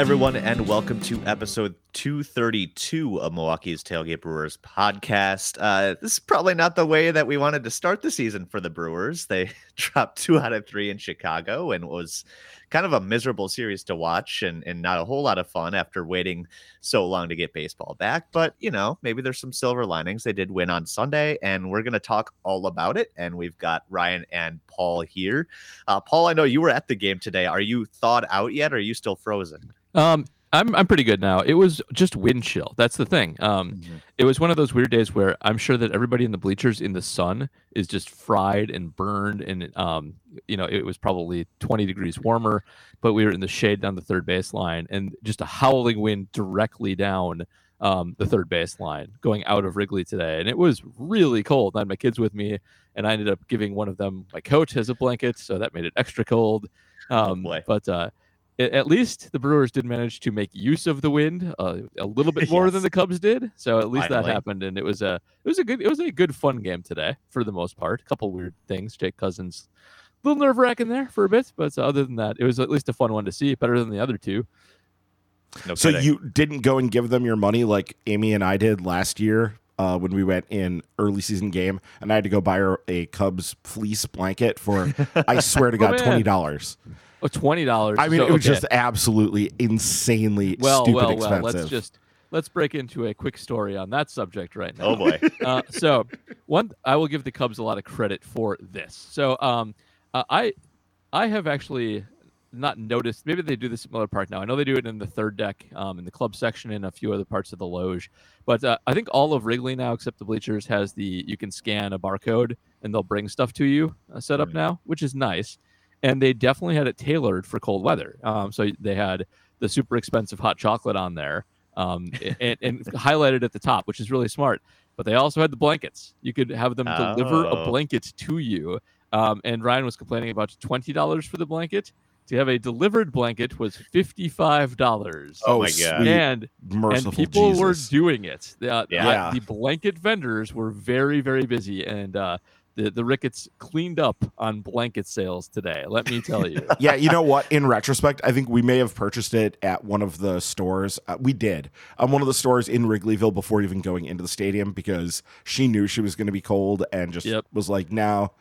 everyone, and welcome to episode 232 of Milwaukee's Tailgate Brewers podcast. This is probably not the way that we wanted to start the season for the Brewers. They dropped 2 out of 3 in Chicago, and was kind of a miserable series to watch and not a whole lot of fun after waiting so long to get baseball back. But, you know, maybe there's some silver linings. They did win on Sunday, and we're going to talk all about it. And we've got Ryan and Paul here. Paul, I know you were at the game today. Are you thawed out yet, or are you still frozen? I'm pretty good now. It was just wind chill. That's the thing. It was one of those weird days where I'm sure that everybody in the bleachers in the sun is just fried and burned. And, you know, it was probably 20 degrees warmer, but we were in the shade down the third baseline, and just a howling wind directly down the third baseline going out of Wrigley today. And it was really cold. I had my kids with me, and I ended up giving one of them my coat as a blanket, so that made it extra cold. At least the Brewers did manage to make use of the wind a little bit more than the Cubs did. So at least that happened, and it was a good fun game today for the most part. A couple weird things. Jake Cousins, a little nerve wracking there for a bit, but other than that, it was at least a fun one to see. Better than the other two. No so kidding. You didn't go and give them your money like Amy and I did last year when we went in early season game, and I had to go buy her a Cubs fleece blanket for I swear to God $20. Oh, $20. I mean, so, it was just absolutely insanely expensive. Let's break into a quick story on that subject right now. Oh boy! I will give the Cubs a lot of credit for this. So, I have actually not noticed. Maybe they do this at Miller Park now. I know they do it in the third deck, in the club section, and a few other parts of the loge. But I think all of Wrigley now, except the bleachers, has you can scan a barcode and they'll bring stuff to you set up now, which is nice. And they definitely had it tailored for cold weather. So they had the super expensive hot chocolate on there and highlighted at the top, which is really smart. But they also had the blankets. You could have them deliver a blanket to you. And Ryan was complaining about $20 for the blanket. To have a delivered blanket was $55. Oh, my God. And people were doing it. The blanket vendors were very, very busy. And The Ricketts cleaned up on blanket sales today, let me tell you. Yeah, you know what? In retrospect, I think we may have purchased it at one of the stores. We did. One of the stores in Wrigleyville before even going into the stadium, because she knew she was going to be cold and just was like, now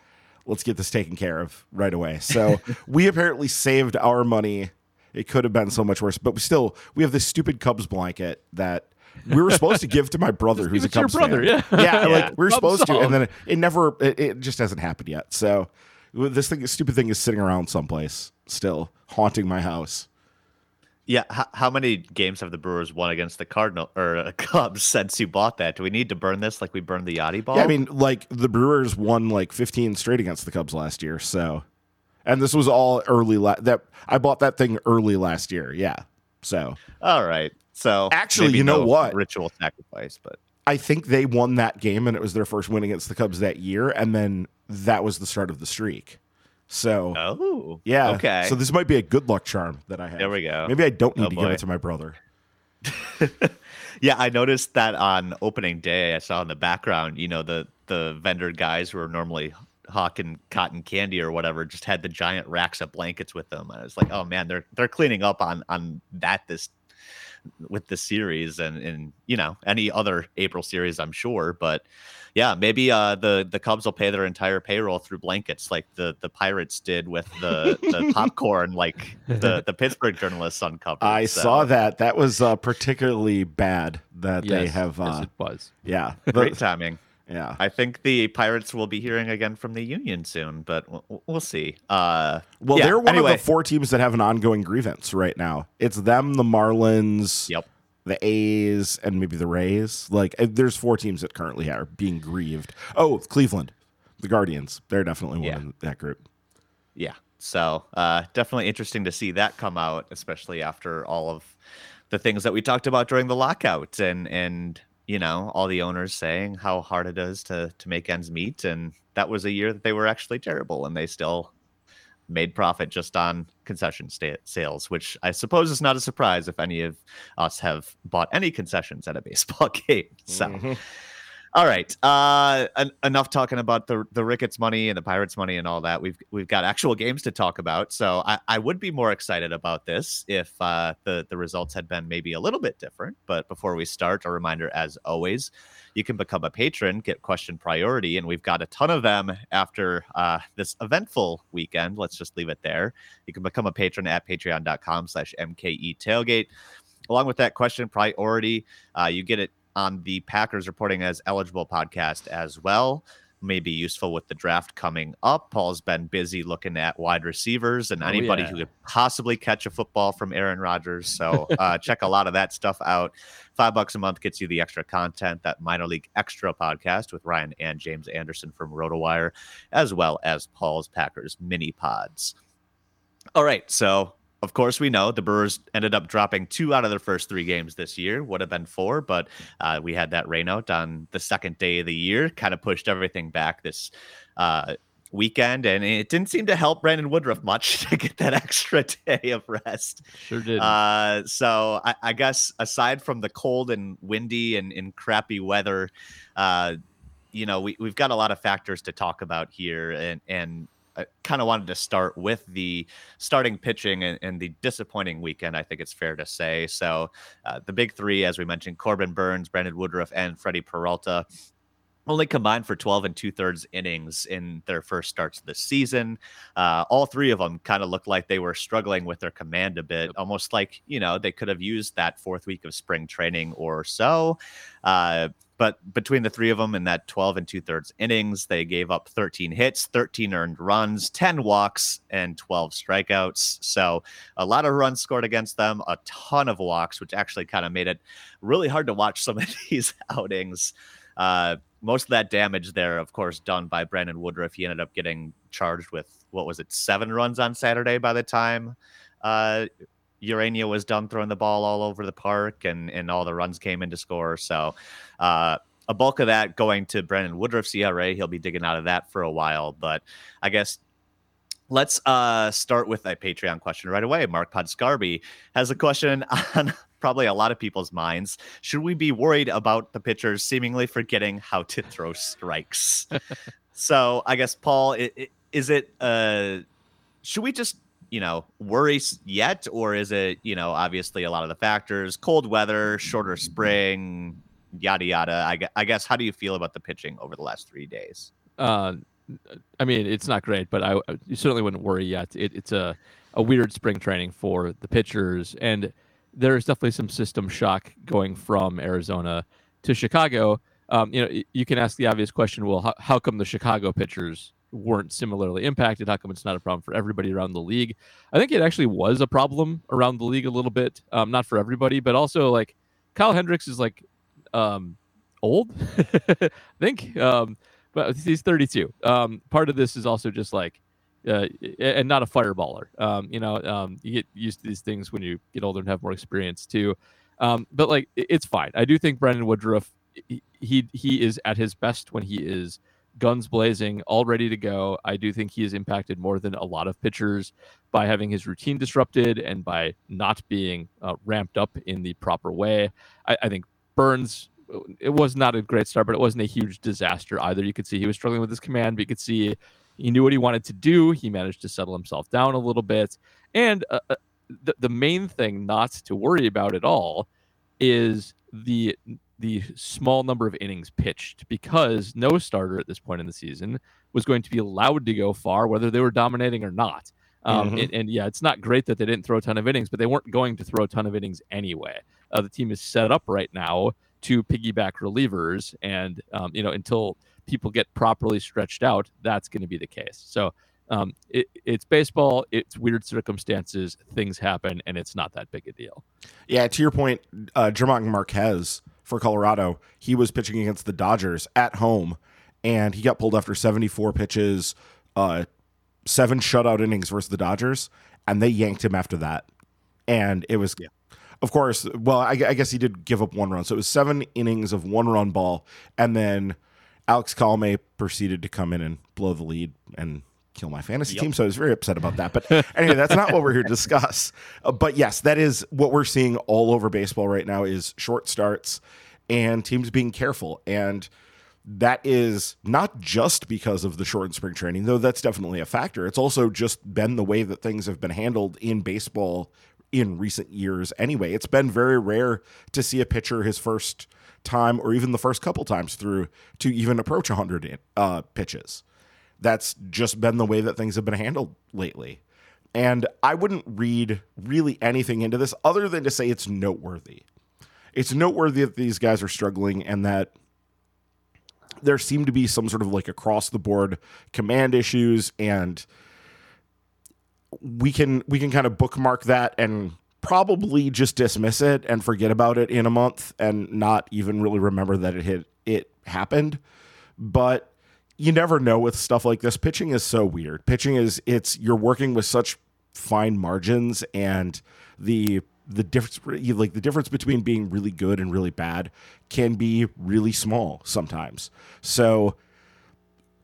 let's get this taken care of right away. So we apparently saved our money. It could have been so much worse. But we have this stupid Cubs blanket that we were supposed to give to my brother, who's a Cubs fan. We were supposed to, and then it just hasn't happened yet. So this stupid thing is sitting around someplace, still haunting my house. Yeah, how many games have the Brewers won against the Cubs since you bought that? Do we need to burn this like we burned the Yachty ball? Yeah, I mean, like the Brewers won like 15 straight against the Cubs last year. So, and this was all early. I bought that thing early last year. Yeah. So all right. So actually, you know what? Ritual sacrifice, but I think they won that game, and it was their first win against the Cubs that year, and then that was the start of the streak. So okay. So this might be a good luck charm that I have. There we go. Maybe I don't need to give it to my brother. Yeah, I noticed that on opening day. I saw in the background, you know, the vendor guys who are normally hawking cotton candy or whatever just had the giant racks of blankets with them. I was like, oh man, they're cleaning up on that with the series and you know, any other April series, I'm sure. But yeah, maybe the Cubs will pay their entire payroll through blankets like the Pirates did with the popcorn, like the Pittsburgh journalists uncovered. I saw that. That was particularly bad that they have. Yes, it was. Yeah. Great timing. Yeah. I think the Pirates will be hearing again from the union soon, but we'll see. They're one of the 4 teams that have an ongoing grievance right now. It's them, the Marlins, the A's, and maybe the Rays. Like, there's 4 teams that currently are being grieved. Oh, Cleveland, the Guardians. They're definitely one in that group. Yeah. So definitely interesting to see that come out, especially after all of the things that we talked about during the lockout and you know, all the owners saying how hard it is to make ends meet. And that was a year that they were actually terrible, and they still made profit just on concession sales, which I suppose is not a surprise if any of us have bought any concessions at a baseball game. So All right. Enough talking about the Ricketts money and the Pirates money and all that. We've got actual games to talk about. So I would be more excited about this if the results had been maybe a little bit different. But before we start, a reminder, as always, you can become a patron, get question priority, and we've got a ton of them after this eventful weekend. Let's just leave it there. You can become a patron at patreon.com/MKE Tailgate. Along with that question priority, you get it on the Packers Reporting as Eligible podcast as well. May be useful with the draft coming up. Paul's been busy looking at wide receivers and anybody who could possibly catch a football from Aaron Rodgers. So check a lot of that stuff out. $5 a month gets you the extra content, that Minor League Extra podcast with Ryan and James Anderson from RotoWire, as well as Paul's Packers mini pods. All right. So, of course, we know the Brewers ended up dropping 2 out of their first 3 games this year. Would have been 4, but we had that rain out on the second day of the year. Kind of pushed everything back this weekend, and it didn't seem to help Brandon Woodruff much to get that extra day of rest. Sure did. So I guess aside from the cold and windy and crappy weather, you know, we've got a lot of factors to talk about here, and I kind of wanted to start with the starting pitching and the disappointing weekend, I think it's fair to say. So the big three, as we mentioned, Corbin Burns, Brandon Woodruff, and Freddie Peralta, only combined for 12 and 2/3 innings in their first starts this season. All three of them kind of looked like they were struggling with their command a bit, almost like, you know, they could have used that fourth week of spring training or so. But between the three of them in that 12 and 2/3 innings, they gave up 13 hits, 13 earned runs, 10 walks, and 12 strikeouts. So a lot of runs scored against them, a ton of walks, which actually kind of made it really hard to watch some of these outings. Most of that damage there, of course, done by Brandon Woodruff. He ended up getting charged with, 7 runs on Saturday by the time Urania was done throwing the ball all over the park, and all the runs came into score. So a bulk of that going to Brandon Woodruff's ERA. He'll be digging out of that for a while. But I guess let's start with a Patreon question right away. Mark Podscarby has a question on probably a lot of people's minds. Should we be worried about the pitchers seemingly forgetting how to throw strikes? So I guess, Paul, should we just, worries yet, or is it, obviously a lot of the factors, cold weather, shorter spring, yada, yada. I guess, how do you feel about the pitching over the last 3 days? I mean, it's not great, but I certainly wouldn't worry yet. It's a weird spring training for the pitchers, and there's definitely some system shock going from Arizona to Chicago. You can ask the obvious question, well, how come the Chicago pitchers weren't similarly impacted? How come it's not a problem for everybody around the league? I think it actually was a problem around the league a little bit, not for everybody, but also like Kyle Hendricks is like old, I think, but he's 32. Part of this is also just like, and not a fireballer. You get used to these things when you get older and have more experience too. But like, it's fine. I do think Brandon Woodruff, he is at his best when he is guns blazing, all ready to go. I do think he is impacted more than a lot of pitchers by having his routine disrupted and by not being ramped up in the proper way. I think Burns, it was not a great start, but it wasn't a huge disaster either. You could see he was struggling with his command, but you could see he knew what he wanted to do. He managed to settle himself down a little bit. And the main thing not to worry about at all is the small number of innings pitched, because no starter at this point in the season was going to be allowed to go far, whether they were dominating or not. And it's not great that they didn't throw a ton of innings, but they weren't going to throw a ton of innings anyway. The team is set up right now to piggyback relievers, and until people get properly stretched out, that's going to be the case. So it's baseball, it's weird circumstances, things happen, and it's not that big a deal. Yeah, to your point, Germán Márquez for Colorado, he was pitching against the Dodgers at home, and he got pulled after 74 pitches, 7 shutout innings versus the Dodgers, and they yanked him after that. And it was, of course, well, I guess he did give up 1 run. So it was 7 innings of 1 run ball, and then Alex Calme proceeded to come in and blow the lead and kill my fantasy team. So I was very upset about that. But anyway, that's not what we're here to discuss. But yes, that is what we're seeing all over baseball right now, is short starts and teams being careful. And That is not just because of the shortened spring training, though that's definitely a factor. It's also just been the way that things have been handled in baseball in recent years anyway. It's been very rare to see a pitcher his first time or even the first couple times through to even approach 100 pitches. That's just been the way that things have been handled lately. And I wouldn't read really anything into this other than to say it's noteworthy. It's noteworthy that these guys are struggling and that there seem to be some sort of like across the board command issues, and we can kind of bookmark that and probably just dismiss it and forget about it in a month and not even really remember that it happened. But you never know with stuff like this. Pitching is so weird. You're working with such fine margins, and the difference, like the difference between being really good and really bad can be really small sometimes. So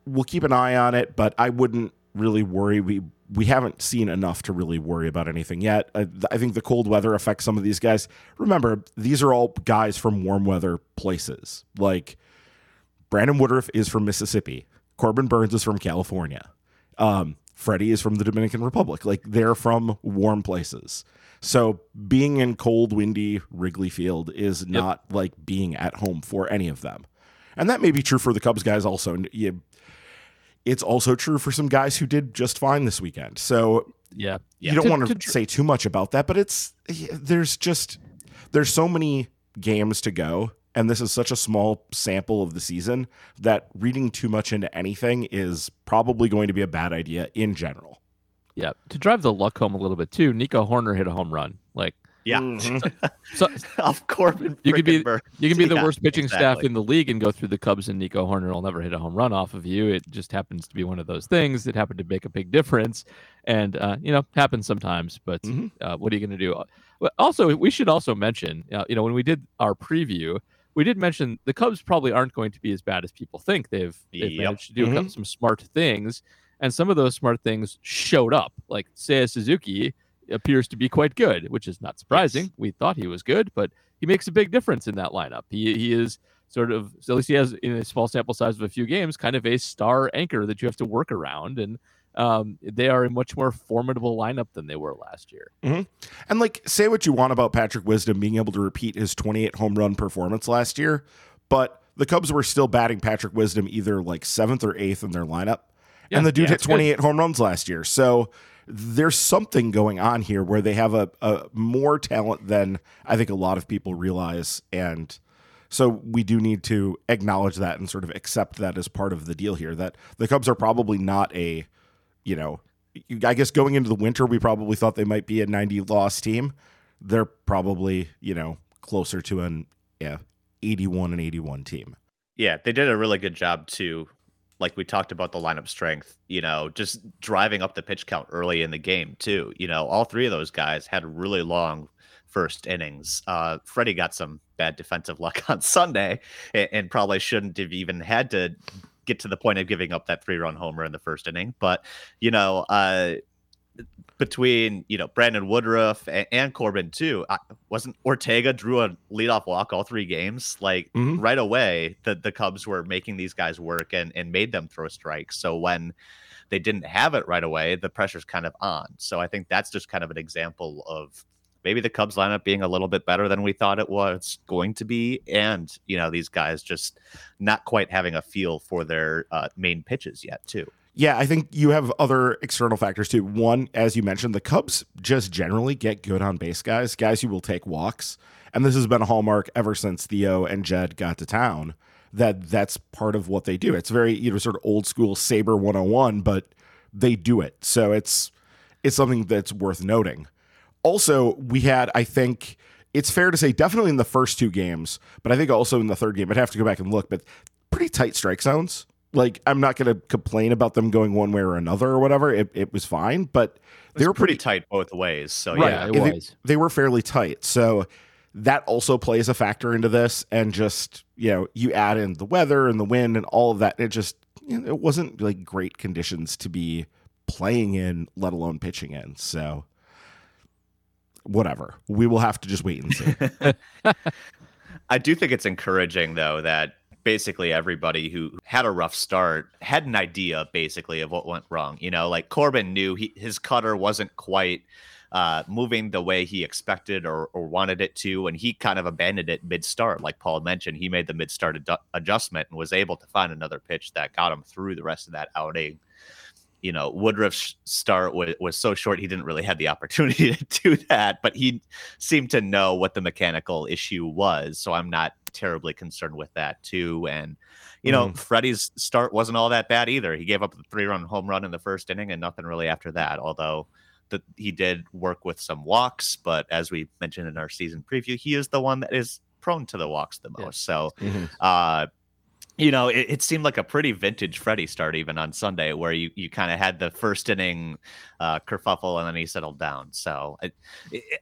we'll keep an eye on it, but I wouldn't really worry. We haven't seen enough to really worry about anything yet. I think the cold weather affects some of these guys. Remember, these are all guys from warm weather places. Like Brandon Woodruff is from Mississippi. Corbin Burns is from California. Freddie is from the Dominican Republic. Like, they're from warm places. So being in cold, windy Wrigley Field is not like being at home for any of them. And that may be true for the Cubs guys also. It's also true for some guys who did just fine this weekend. So you don't want to say too much about that, but there's so many games to go. And this is such a small sample of the season that reading too much into anything is probably going to be a bad idea in general. Yeah. To drive the luck home a little bit too, Nico Hoerner hit a home run. Like, yeah. So off Corbin. You can be the worst pitching staff in the league and go through the Cubs and Nico Hoerner will never hit a home run off of you. It just happens to be one of those things that happened to make a big difference, and happens sometimes, but what are you going to do? Also, we should also mention, when we did our preview, we did mention the Cubs probably aren't going to be as bad as people think. They've managed to do some smart things, and some of those smart things showed up. Like Seiya Suzuki appears to be quite good, which is not surprising. Yes. We thought he was good, but he makes a big difference in that lineup. He is sort of, at least he has in a small sample size of a few games, kind of a star anchor that you have to work around, and they are a much more formidable lineup than they were last year. Mm-hmm. And like, say what you want about Patrick Wisdom being able to repeat his 28 home run performance last year, but the Cubs were still batting Patrick Wisdom either like 7th or 8th in their lineup. Yeah, and the dude hit 28 home runs last year. So there's something going on here where they have a more talent than I think a lot of people realize. And so we do need to acknowledge that and sort of accept that as part of the deal here, that the Cubs are probably not a, I guess going into the winter, we probably thought they might be a 90 loss team. They're probably, closer to an 81 team. Yeah, they did a really good job too. Like we talked about the lineup strength, just driving up the pitch count early in the game too. All three of those guys had really long first innings. Freddie got some bad defensive luck on Sunday and probably shouldn't have even had to get to the point of giving up that 3-run homer in the first inning. But, between, Brandon Woodruff and Corbin too, wasn't Ortega drew a leadoff walk all three games? Like right away, the Cubs were making these guys work and made them throw strikes. So when they didn't have it right away, the pressure's kind of on. So I think that's just kind of an example of maybe the Cubs lineup being a little bit better than we thought it was going to be. And, these guys just not quite having a feel for their main pitches yet, too. Yeah, I think you have other external factors, too. One, as you mentioned, the Cubs just generally get good on base guys who will take walks. And this has been a hallmark ever since Theo and Jed got to town, that's part of what they do. It's very, sort of old school Sabre 101, but they do it. So it's something that's worth noting. Also, we had, I think it's fair to say, definitely in the first two games, but I think also in the third game, I'd have to go back and look, but pretty tight strike zones. Like, I'm not going to complain about them going one way or another or whatever. It was fine, but they were pretty tight both ways. So, right. Yeah, it was. They were fairly tight. So that also plays a factor into this. And just, you add in the weather and the wind and all of that. It just, it wasn't like great conditions to be playing in, let alone pitching in. So whatever, we will have to just wait and see. I do think it's encouraging, though, that basically everybody who had a rough start had an idea basically of what went wrong. You know, like Corbin knew his cutter wasn't quite moving the way he expected or wanted it to, and he kind of abandoned it mid-start. Like Paul mentioned, he made the mid-start adjustment and was able to find another pitch that got him through the rest of that outing. You know, Woodruff's start was so short he didn't really have the opportunity to do that, but he seemed to know what the mechanical issue was, so I'm not terribly concerned with that too. And, you know, Freddie's start wasn't all that bad either. He gave up a 3-run home run in the first inning and nothing really after that, although he did work with some walks, but as we mentioned in our season preview, he is the one that is prone to the walks the most. Yeah. So, you know, it seemed like a pretty vintage Freddie start even on Sunday, where you kind of had the first inning kerfuffle and then he settled down. So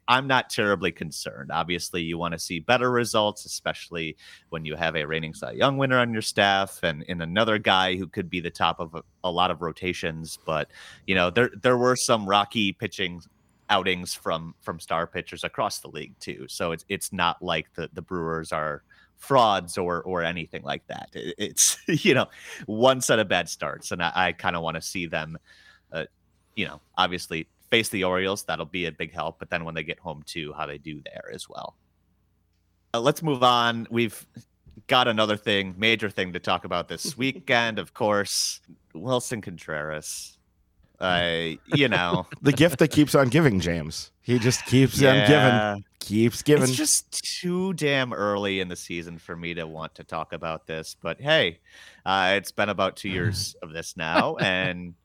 I'm not terribly concerned. Obviously, you want to see better results, especially when you have a reigning Cy Young winner on your staff and another guy who could be the top of a lot of rotations. But, you know, there were some rocky pitching outings from star pitchers across the league, too. So it's not like the Brewers are frauds or anything like that. It's, you know, one set of bad starts, and I kind of want to see them you know, obviously face the Orioles. That'll be a big help, but then when they get home too, how they do there as well. Let's move on. We've got another major thing to talk about this weekend. Of course, Wilson Contreras, you know, the gift that keeps on giving, James. He just keeps on giving. Keeps giving. It's just too damn early in the season for me to want to talk about this, but hey, it's been about 2 years of this now. And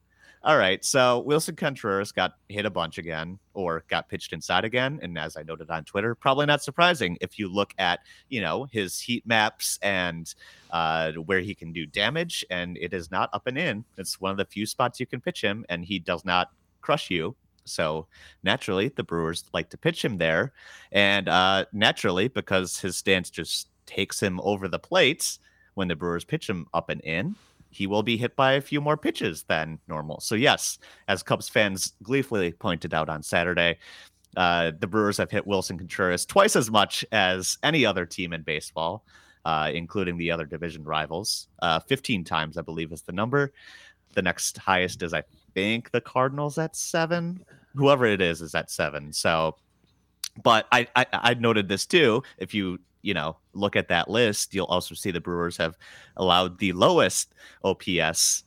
all right, so Wilson Contreras got hit a bunch again, or got pitched inside again. And as I noted on Twitter, probably not surprising if you look at, you know, his heat maps and where he can do damage. And it is not up and in. It's one of the few spots you can pitch him, and he does not crush you. So naturally, the Brewers like to pitch him there. And naturally, because his stance just takes him over the plates when the Brewers pitch him up and in, he will be hit by a few more pitches than normal. So yes, as Cubs fans gleefully pointed out on Saturday, the Brewers have hit Wilson Contreras twice as much as any other team in baseball, including the other division rivals. 15 times, I believe, is the number. The next highest is, I think, the Cardinals at 7. Whoever it is at 7. So, but I noted this too. If you know, look at that list, you'll also see the Brewers have allowed the lowest OPS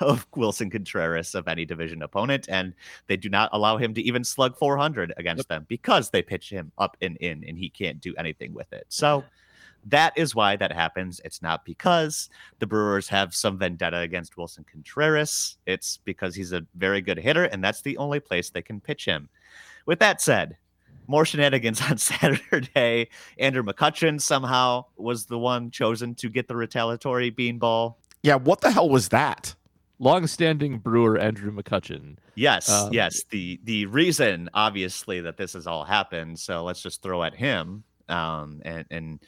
of Wilson Contreras of any division opponent, and they do not allow him to even slug 400 against them because they pitch him up and in, and he can't do anything with it. So that is why that happens. It's not because the Brewers have some vendetta against Wilson Contreras. It's because he's a very good hitter, and that's the only place they can pitch him. With that said, more shenanigans on Saturday. Andrew McCutchen somehow was the one chosen to get the retaliatory beanball. Yeah, what the hell was that? Longstanding Brewer Andrew McCutchen. Yes, yes. The reason, obviously, that this has all happened. So let's just throw at him and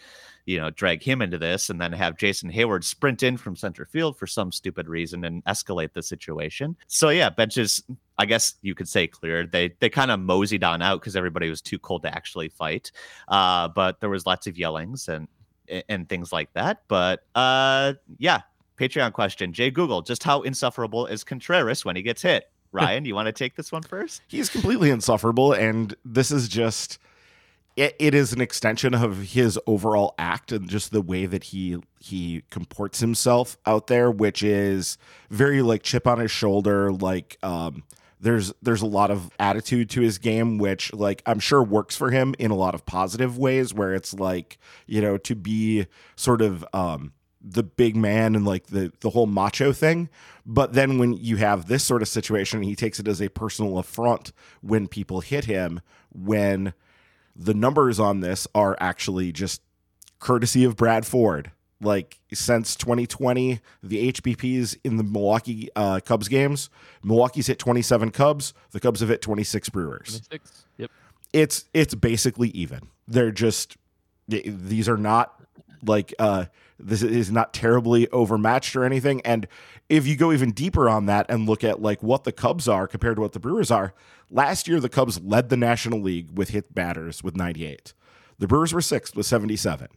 you know, drag him into this, and then have Jason Hayward sprint in from center field for some stupid reason and escalate the situation. So yeah, benches, I guess you could say, cleared. They kind of moseyed on out because everybody was too cold to actually fight. But there was lots of yellings and things like that. But yeah, Patreon question, Jay Google, just how insufferable is Contreras when he gets hit? Ryan, you want to take this one first? He's completely insufferable, and this is just... It is an extension of his overall act and just the way that he comports himself out there, which is very like chip on his shoulder. Like there's a lot of attitude to his game, which like I'm sure works for him in a lot of positive ways, where it's like, you know, to be sort of the big man and like the whole macho thing. But then when you have this sort of situation, he takes it as a personal affront when people hit him, when the numbers on this are actually just courtesy of Brad Ford. Like since 2020, the HBPs in the Milwaukee Cubs games, Milwaukee's hit 27 Cubs. The Cubs have hit 26 Brewers. 26. Yep. It's basically even. They're just, these are not like, this is not terribly overmatched or anything. And if you go even deeper on that and look at like what the Cubs are compared to what the Brewers are, last year the Cubs led the National League with hit batters with 98. The Brewers were 6th with 77.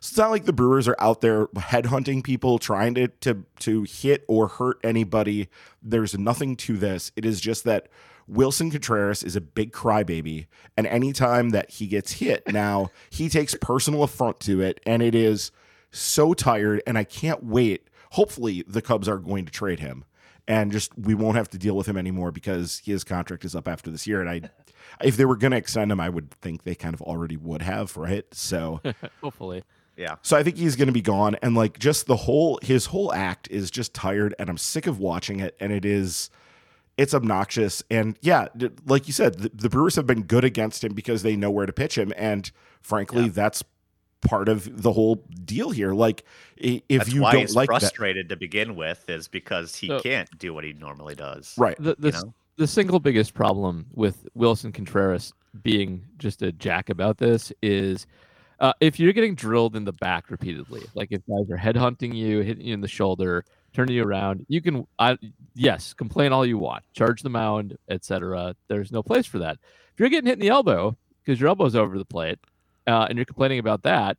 So it's not like the Brewers are out there headhunting people, trying to hit or hurt anybody. There's nothing to this. It is just that Wilson Contreras is a big crybaby, and anytime that he gets hit now, he takes personal affront to it, and it is so tired, and I can't wait. Hopefully the Cubs are going to trade him, and just we won't have to deal with him anymore because his contract is up after this year, and if they were going to extend him, I would think they kind of already would have, right? So hopefully. Yeah. So I think he's going to be gone, and like just his whole act is just tired, and I'm sick of watching it, and it's obnoxious. And yeah, like you said, the Brewers have been good against him because they know where to pitch him, and frankly, that's part of the whole deal here. Like frustrated to begin with is because he can't do what he normally does. Right. The single biggest problem with Wilson Contreras being just a jack about this is if you're getting drilled in the back repeatedly, like if guys are headhunting you, hitting you in the shoulder, turning you around, you can, complain all you want, charge the mound, etc. There's no place for that. If you're getting hit in the elbow because your elbow's over the plate, and you're complaining about that,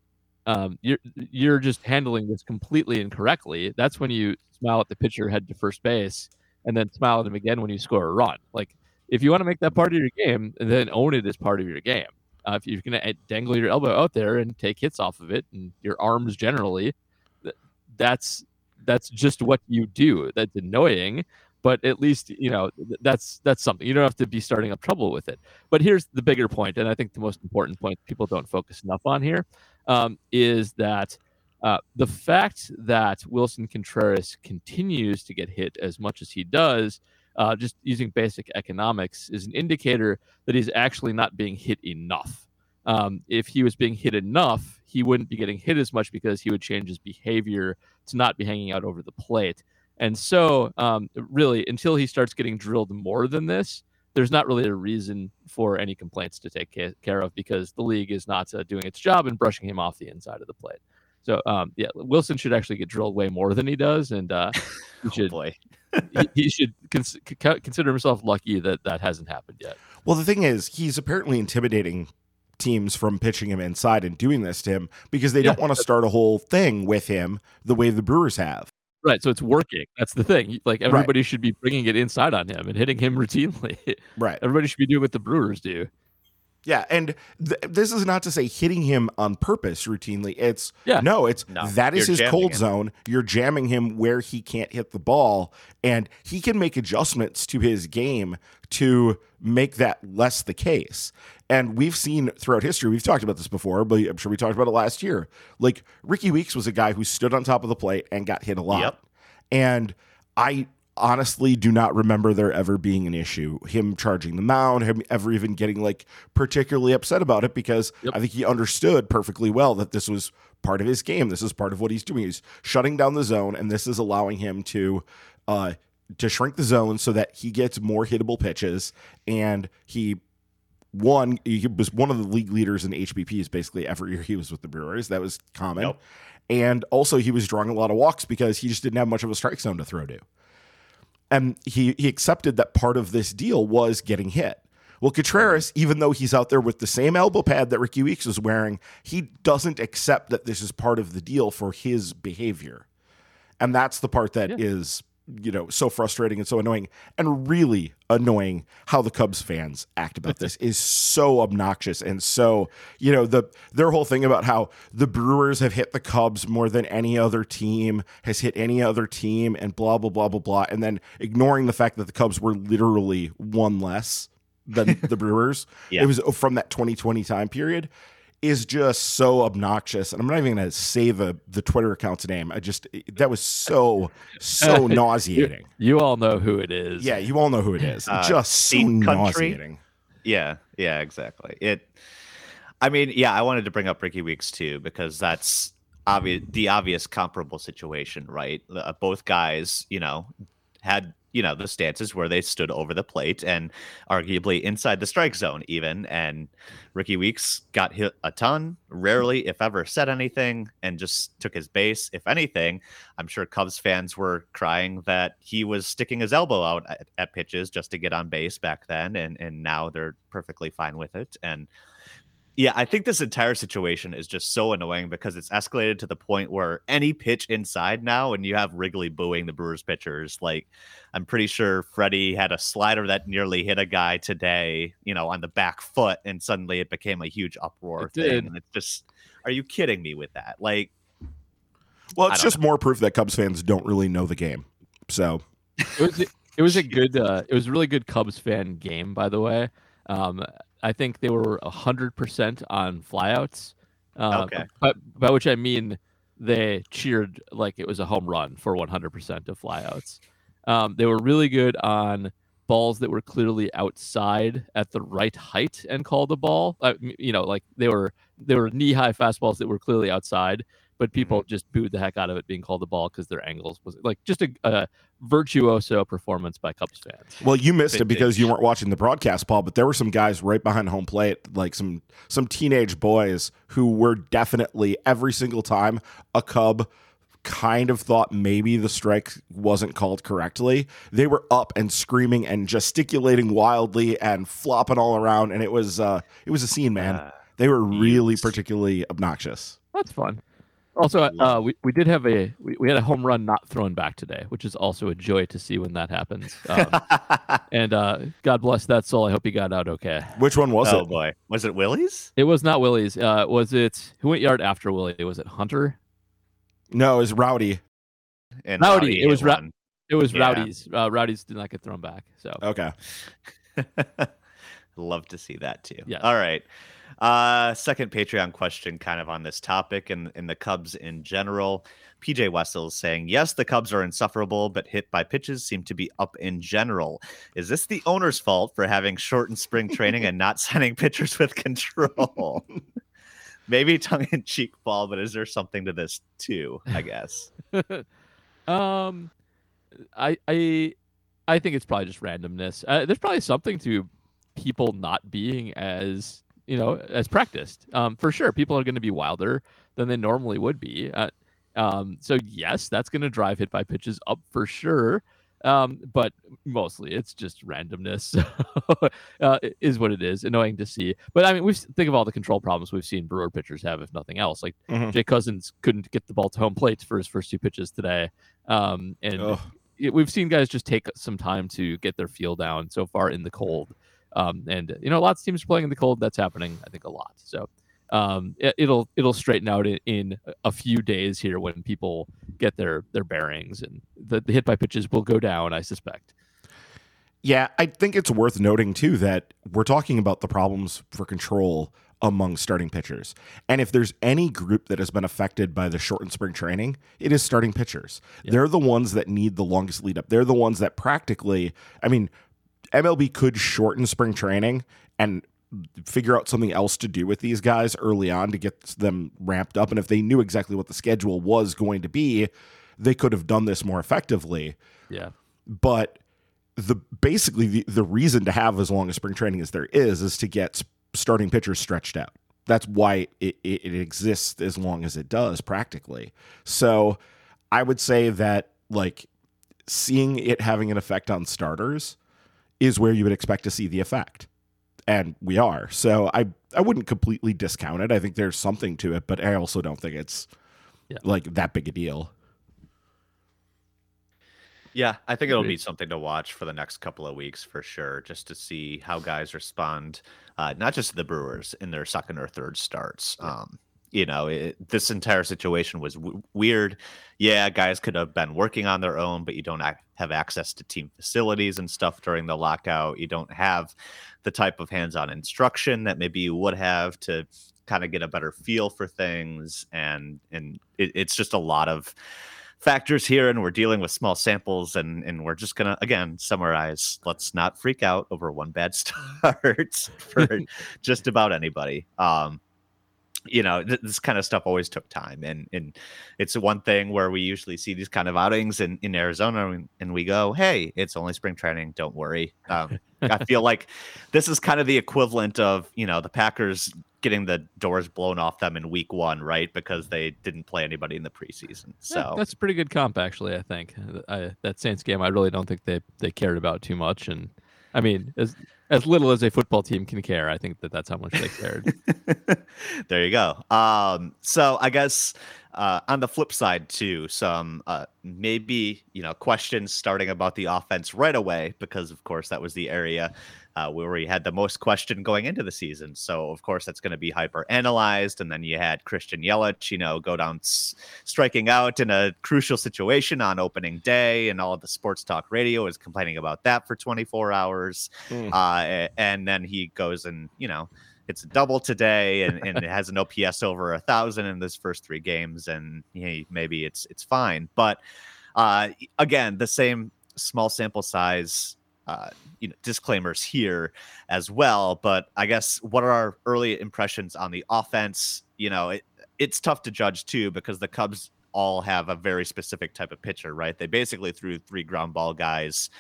you're just handling this completely incorrectly. That's when you smile at the pitcher, head to first base, and then smile at him again when you score a run. Like, if you want to make that part of your game, then own it as part of your game. If you're going to dangle your elbow out there and take hits off of it and your arms generally, that's just what you do. That's annoying, but at least, that's something. You don't have to be starting up trouble with it. But here's the bigger point, and I think the most important point people don't focus enough on here, is that the fact that Wilson Contreras continues to get hit as much as he does, just using basic economics, is an indicator that he's actually not being hit enough. If he was being hit enough, he wouldn't be getting hit as much because he would change his behavior to not be hanging out over the plate. And so really, until he starts getting drilled more than this, there's not really a reason for any complaints to take care of because the league is not doing its job and brushing him off the inside of the plate. So, Wilson should actually get drilled way more than he does. And he should consider himself lucky that that hasn't happened yet. Well, the thing is, he's apparently intimidating teams from pitching him inside and doing this to him because they don't want to start a whole thing with him the way the Brewers have. Right. So it's working. That's the thing. Like everybody should be bringing it inside on him and hitting him routinely. Right. Everybody should be doing what the Brewers do. Yeah. And this is not to say hitting him on purpose routinely. That is his cold zone. You're jamming him where he can't hit the ball, and he can make adjustments to his game to make that less the case. And we've seen throughout history, we've talked about this before, but I'm sure we talked about it last year. Like Rickie Weeks was a guy who stood on top of the plate and got hit a lot. Yep. And I honestly do not remember there ever being an issue, him charging the mound, him ever even getting like particularly upset about it, because I think he understood perfectly well that this was part of his game. This is part of what he's doing. He's shutting down the zone, and this is allowing him to shrink the zone so that he gets more hittable pitches, and he was one of the league leaders in HBPs basically every year he was with the Brewers. That was common. Yep. And also he was drawing a lot of walks because he just didn't have much of a strike zone to throw to. And he accepted that part of this deal was getting hit. Well, Contreras, even though he's out there with the same elbow pad that Rickie Weeks was wearing, he doesn't accept that this is part of the deal for his behavior. And that's the part that is so frustrating and so annoying, and really annoying how the Cubs fans act about this is so obnoxious. And so, their whole thing about how the Brewers have hit the Cubs more than any other team has hit any other team and blah, blah, blah, blah, blah. And then ignoring the fact that the Cubs were literally one less than the Brewers. Yeah. It was from that 2020 time period. Is just so obnoxious, and I'm not even going to say the Twitter account's name. That was so nauseating. You all know who it is. Yeah, you all know who it is. Just so nauseating. Yeah, exactly. I wanted to bring up Rickie Weeks too because that's the obvious comparable situation, right? Both guys, had the stances where they stood over the plate and arguably inside the strike zone even. And Rickie Weeks got hit a ton, rarely, if ever, said anything and just took his base. If anything, I'm sure Cubs fans were crying that he was sticking his elbow out at pitches just to get on base back then. And now they're perfectly fine with it. And Yeah, I think this entire situation is just so annoying because it's escalated to the point where any pitch inside now, and you have Wrigley booing the Brewers pitchers. Like, I'm pretty sure Freddie had a slider that nearly hit a guy today, you know, on the back foot, and suddenly it became a huge uproar. It did. And it's just, are you kidding me with that? Like, well, it's just more proof that Cubs fans don't really know the game. So it was a good, it was a really good Cubs fan game, by the way. I think they were 100% on flyouts, okay. By which I mean they cheered like it was a home run for 100% of flyouts. They were really good on balls that were clearly outside at the right height and called the ball. You know, like they were knee-high fastballs that were clearly outside, but people just booed the heck out of it being called the ball because their angles was like just a virtuoso performance by Cubs fans. Well, you missed it because you weren't watching the broadcast, Paul, but there were some guys right behind home plate, like some teenage boys who were definitely every single time a Cub kind of thought maybe the strike wasn't called correctly, they were up and screaming and gesticulating wildly and flopping all around. And it was a scene, man. They were really particularly obnoxious. That's fun. Also, we did have we had a home run not thrown back today, which is also a joy to see when that happens. And God bless that soul. I hope he got out okay. Which one was it? Oh boy, was it Willie's? It was not Willie's. Was it who went yard after Willie? Was it Hunter? No, it was Rowdy. And Rowdy. It was yeah. Rowdy's. Rowdy's did not get thrown back. So okay. Love to see that too. Yeah. All right. Second Patreon question kind of on this topic and in the Cubs in general. PJ Wessels saying, yes, the Cubs are insufferable, but hit by pitches seem to be up in general. Is this the owner's fault for having shortened spring training and not sending pitchers with control? Maybe tongue-in-cheek, Paul, but is there something to this too, I guess? I think it's probably just randomness. There's probably something to people not being as, you know, as practiced. For sure, people are going to be wilder than they normally would be. So yes, that's going to drive hit by pitches up for sure. But mostly it's just randomness. It is what it is. Annoying to see. But I mean, we think of all the control problems we've seen Brewer pitchers have, if nothing else. Like Jake Cousins couldn't get the ball to home plate for his first two pitches today. We've seen guys just take some time to get their feel down so far in the cold. And you know, lots of teams playing in the cold. That's happening, I think, a lot. So it'll straighten out in a few days here when people get their bearings, and the hit by pitches will go down, I suspect. Yeah, I think it's worth noting too that we're talking about the problems for control among starting pitchers. And if there's any group that has been affected by the shortened spring training, it is starting pitchers. Yep. They're the ones that need the longest lead up. They're the ones that practically, I mean, MLB could shorten spring training and figure out something else to do with these guys early on to get them ramped up. And if they knew exactly what the schedule was going to be, they could have done this more effectively. Yeah. But basically the reason to have as long a spring training as there is to get starting pitchers stretched out. That's why it exists as long as it does practically. So I would say that, like, seeing it having an effect on starters is where you would expect to see the effect. And we are. So I wouldn't completely discount it. I think there's something to it, but I also don't think it's like that big a deal. Yeah, I think it'll be something to watch for the next couple of weeks for sure, just to see how guys respond, not just the Brewers in their second or third starts. You know, this entire situation was weird. Yeah, guys could have been working on their own, but you don't have access to team facilities and stuff during the lockout. You don't have the type of hands-on instruction that maybe you would have to kind of get a better feel for things. And it's just a lot of factors here, and we're dealing with small samples, and we're just gonna again summarize. Let's not freak out over one bad start for just about anybody. You know, this kind of stuff always took time, and it's one thing where we usually see these kind of outings in Arizona, and we go, hey, it's only spring training, don't worry. I feel like this is kind of the equivalent of, you know, the Packers getting the doors blown off them in week one, right, because they didn't play anybody in the preseason. So yeah, that's a pretty good comp, actually. I think that Saints game, I really don't think they cared about too much, and I mean, as little as a football team can care, I think that that's how much they cared. There you go. So I guess on the flip side, too, some maybe, you know, questions starting about the offense right away, because, of course, that was the area where we had the most question going into the season. So, of course, that's going to be hyper analyzed. And then you had Christian Yelich, you know, go down striking out in a crucial situation on opening day. And all of the sports talk radio is complaining about that for 24 hours. And then he goes and, you know, it's a double today and it has an OPS over 1,000 in this first three games. And you know, maybe it's fine. But again, the same small sample size disclaimers here as well. But I guess what are our early impressions on the offense? You know, it's tough to judge, too, because the Cubs all have a very specific type of pitcher, right? They basically threw three ground ball guys.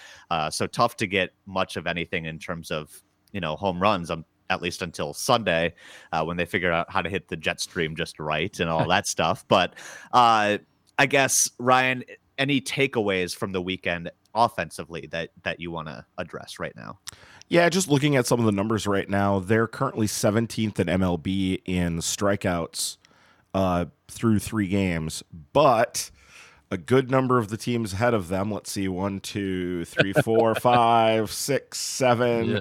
So tough to get much of anything in terms of, you know, home runs. At least until Sunday when they figure out how to hit the jet stream just right and all that stuff. But I guess, Ryan, any takeaways from the weekend offensively that you want to address right now? Yeah, just looking at some of the numbers right now, they're currently 17th in MLB in strikeouts through three games, but a good number of the teams ahead of them, let's see, 1, 2, 3, 4, 5, 6, 7... Yeah.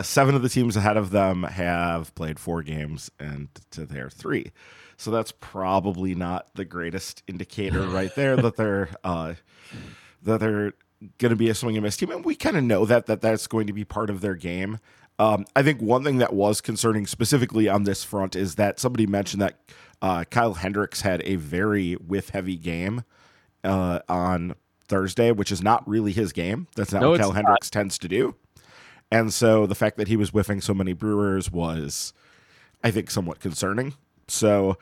7 of the teams ahead of them have played 4 games and to their 3. So that's probably not the greatest indicator right there that they're going to be a swing and miss team. And we kind of know that that's going to be part of their game. I think one thing that was concerning specifically on this front is that somebody mentioned that Kyle Hendricks had a very whiff-heavy game on Thursday, which is not really his game. That's not what Kyle Hendricks tends to do. And so the fact that he was whiffing so many Brewers was, I think, somewhat concerning. So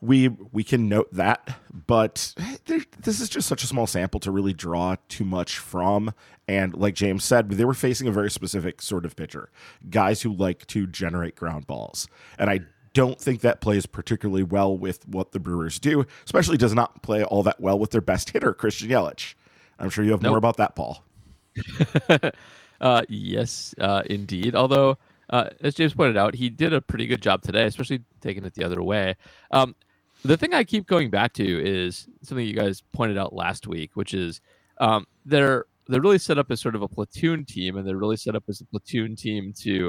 we can note that, but this is just such a small sample to really draw too much from. And like James said, they were facing a very specific sort of pitcher, guys who like to generate ground balls. And I don't think that plays particularly well with what the Brewers do, especially does not play all that well with their best hitter, Christian Yelich. I'm sure you have more about that, Paul. Yes, indeed. Although, as James pointed out, he did a pretty good job today, especially taking it the other way. The thing I keep going back to is something you guys pointed out last week, which is they're really set up as sort of a platoon team, and they're really set up as a platoon team to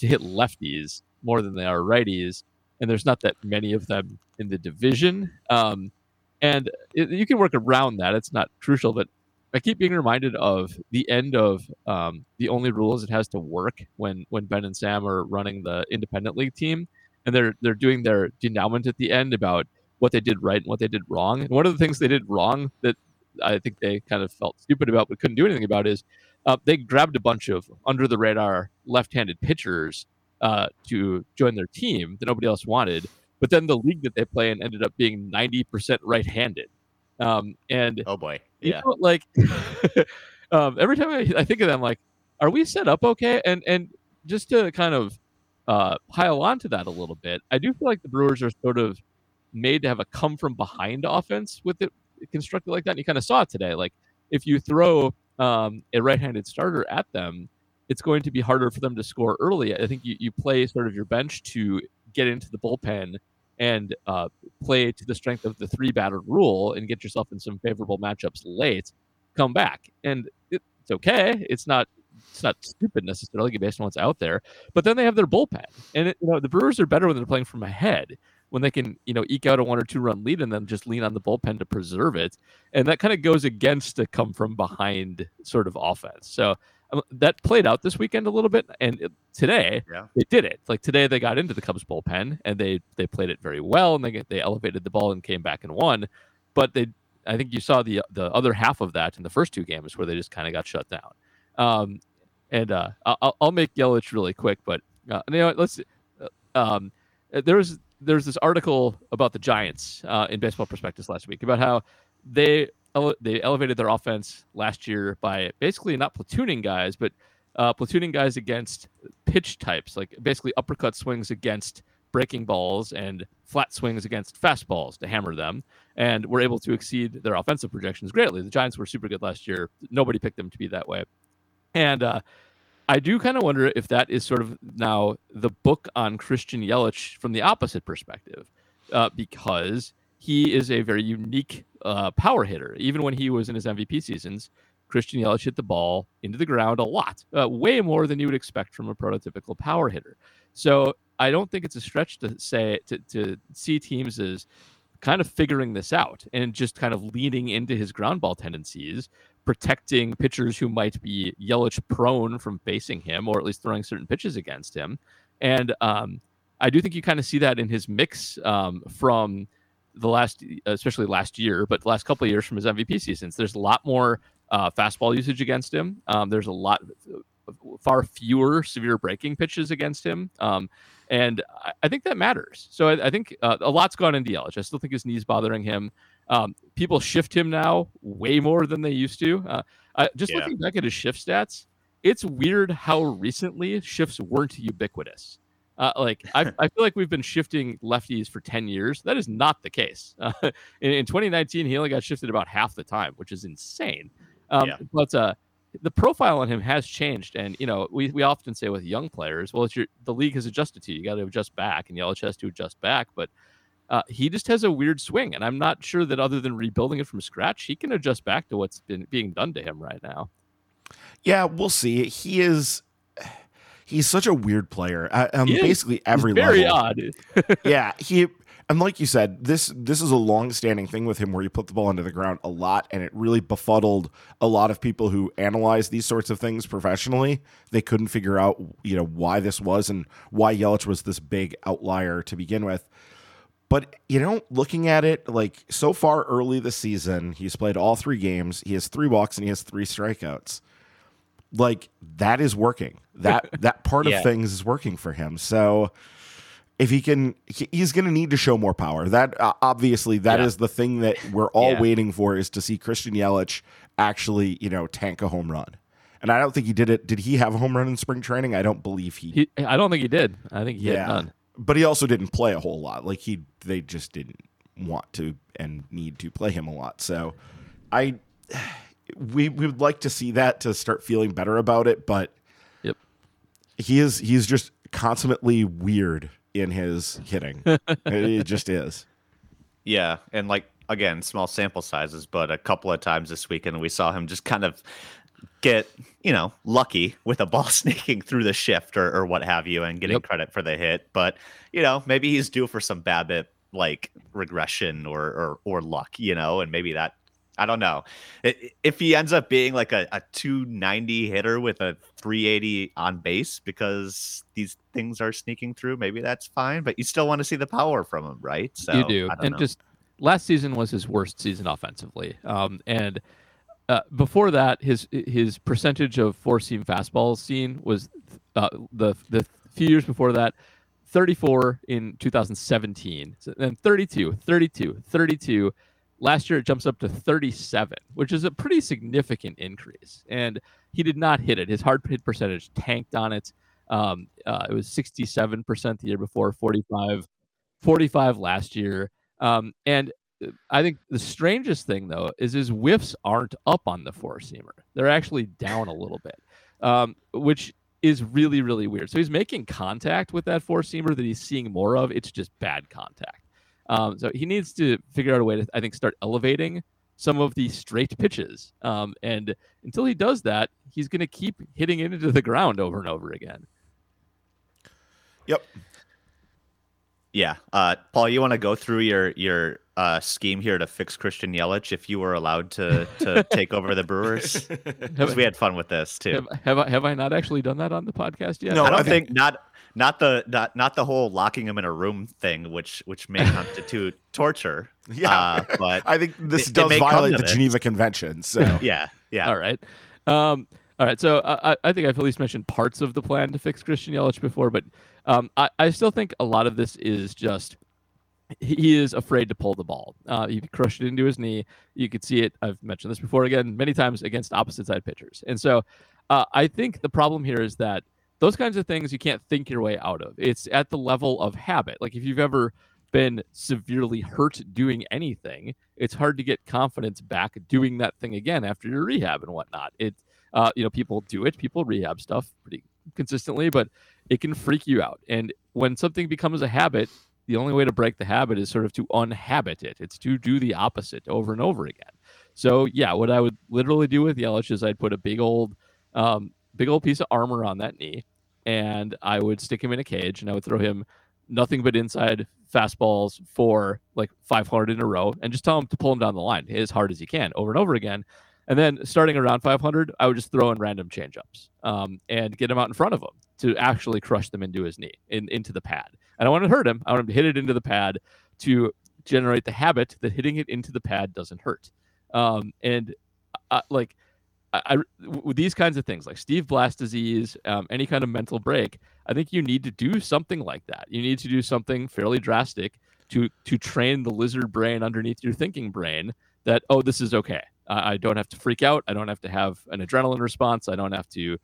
hit lefties more than they are righties, and there's not that many of them in the division. And you can work around that. It's not crucial, but I keep being reminded of the end of the only rules it has to work when Ben and Sam are running the independent league team, and they're doing their denouement at the end about what they did right and what they did wrong. And one of the things they did wrong that I think they kind of felt stupid about but couldn't do anything about is they grabbed a bunch of under the radar left-handed pitchers to join their team that nobody else wanted. But then the league that they play in ended up being 90% right-handed. And oh boy. Yeah. You know, like every time I think of them, like, are we set up okay? And just to kind of pile onto that a little bit, I do feel like the Brewers are sort of made to have a come from behind offense with it constructed like that. And you kind of saw it today. Like if you throw a right-handed starter at them, it's going to be harder for them to score early. I think you play sort of your bench to get into the bullpen and play to the strength of the 3-batter rule and get yourself in some favorable matchups late, come back. And it's okay. It's not stupid necessarily based on what's out there, but then they have their bullpen. And the Brewers are better when they're playing from ahead, when they can, eke out a 1 or 2 run lead and then just lean on the bullpen to preserve it. And that kind of goes against a come from behind sort of offense. So that played out this weekend a little bit, and today they did it. Like today, they got into the Cubs bullpen and they played it very well, and they elevated the ball and came back and won. But I think you saw the other half of that in the first 2 games where they just kind of got shut down. And I'll make Yelich really quick, but let's. There's this article about the Giants in Baseball Prospectus last week about how they elevated their offense last year by basically not platooning guys, but platooning guys against pitch types, like basically uppercut swings against breaking balls and flat swings against fastballs to hammer them, and were able to exceed their offensive projections greatly. The Giants were super good last year. Nobody picked them to be that way. And I do kind of wonder if that is sort of now the book on Christian Yelich from the opposite perspective, because he is a very unique power hitter. Even when he was in his MVP seasons, Christian Yelich hit the ball into the ground a lot, way more than you would expect from a prototypical power hitter. So I don't think it's a stretch to say to see teams as kind of figuring this out and just kind of leaning into his ground ball tendencies, protecting pitchers who might be Yelich prone from facing him, or at least throwing certain pitches against him. And I do think you kind of see that in his mix from the last, especially last year, but the last couple of years from his MVP seasons. There's a lot more fastball usage against him. There's a lot, far fewer severe breaking pitches against him. And I think that matters. So I think a lot's gone into Yelich. I still think his knee's bothering him. People shift him now way more than they used to. Looking back at his shift stats, it's weird how recently shifts weren't ubiquitous. I feel like we've been shifting lefties for 10 years. That is not the case. In 2019, he only got shifted about half the time, which is insane. But the profile on him has changed. And, you know, we often say with young players, well, the league has adjusted to you. You got to adjust back, and Yelich has to adjust back. But he just has a weird swing. And I'm not sure that other than rebuilding it from scratch, he can adjust back to what's been being done to him right now. Yeah, we'll see. He's such a weird player. Basically every level. Very odd. Yeah. And like you said, this is a long-standing thing with him where you put the ball into the ground a lot, and it really befuddled a lot of people who analyze these sorts of things professionally. They couldn't figure out, you know, why this was and why Yelich was this big outlier to begin with. But, you know, looking at it, like, so far early this season, he's played all three games. He has 3 walks and he has 3 strikeouts. Like, that is working. That part of things is working for him. So if he can, he's going to need to show more power. That obviously is the thing that we're all waiting for, is to see Christian Yelich actually, you know, tank a home run. And I don't think he did it. Did he have a home run in spring training? I don't believe he. I don't think he did. I think he had none. But he also didn't play a whole lot. Like they just didn't want to and need to play him a lot. So we would like to see that to start feeling better about it, but he's just consummately weird in his hitting. It just is. Yeah, and like, again, small sample sizes, but a couple of times this weekend we saw him just kind of get, you know, lucky with a ball sneaking through the shift or what have you, and getting credit for the hit. But, you know, maybe he's due for some BABIP like regression or luck, you know, and maybe that, I don't know. If he ends up being like a 290 hitter with a 380 on base because these things are sneaking through, maybe that's fine. But you still want to see the power from him, right? So, you do. Just last season was his worst season offensively. Before that, his percentage of four-seam fastballs seen was the few years before that, 34 in 2017, then 32. Last year, it jumps up to 37, which is a pretty significant increase. And he did not hit it. His hard hit percentage tanked on it. It was 67% the year before, 45 last year. And I think the strangest thing, though, is his whiffs aren't up on the four-seamer. They're actually down a little bit, which is really, really weird. So he's making contact with that four-seamer that he's seeing more of. It's just bad contact. So he needs to figure out a way to, I think, start elevating some of the straight pitches. And until he does that, he's going to keep hitting it into the ground over and over again. Yep. Yeah. Paul, you want to go through your scheme here to fix Christian Yelich if you were allowed to take over the Brewers? Because we had fun with this too. Have I not actually done that on the podcast yet? No, I don't think not. Not the whole locking him in a room thing, which may constitute torture. Yeah, but I think this does violate the Geneva Convention. So yeah. All right. So I think I've at least mentioned parts of the plan to fix Christian Yelich before, but I still think a lot of this is just he is afraid to pull the ball. He crushed it into his knee. You could see it. I've mentioned this before again many times against opposite side pitchers, and so I think the problem here is that those kinds of things you can't think your way out of. It's at the level of habit. Like if you've ever been severely hurt doing anything, it's hard to get confidence back doing that thing again after your rehab and whatnot. People do it. People rehab stuff pretty consistently, but it can freak you out. And when something becomes a habit, the only way to break the habit is sort of to unhabit it. It's to do the opposite over and over again. So yeah, what I would literally do with Yelich is I'd put a big old piece of armor on that knee, and I would stick him in a cage, and I would throw him nothing but inside fastballs for like 500 in a row, and just tell him to pull him down the line as hard as he can over and over again. And then starting around 500, I would just throw in random changeups and get him out in front of him to actually crush them into his knee, into the pad. I don't want to hurt him. I want him to hit it into the pad to generate the habit that hitting it into the pad doesn't hurt. With these kinds of things, like Steve Blass disease, any kind of mental break, I think you need to do something like that. You need to do something fairly drastic to train the lizard brain underneath your thinking brain that, oh, this is okay. I don't have to freak out. I don't have to have an adrenaline response. I don't have to,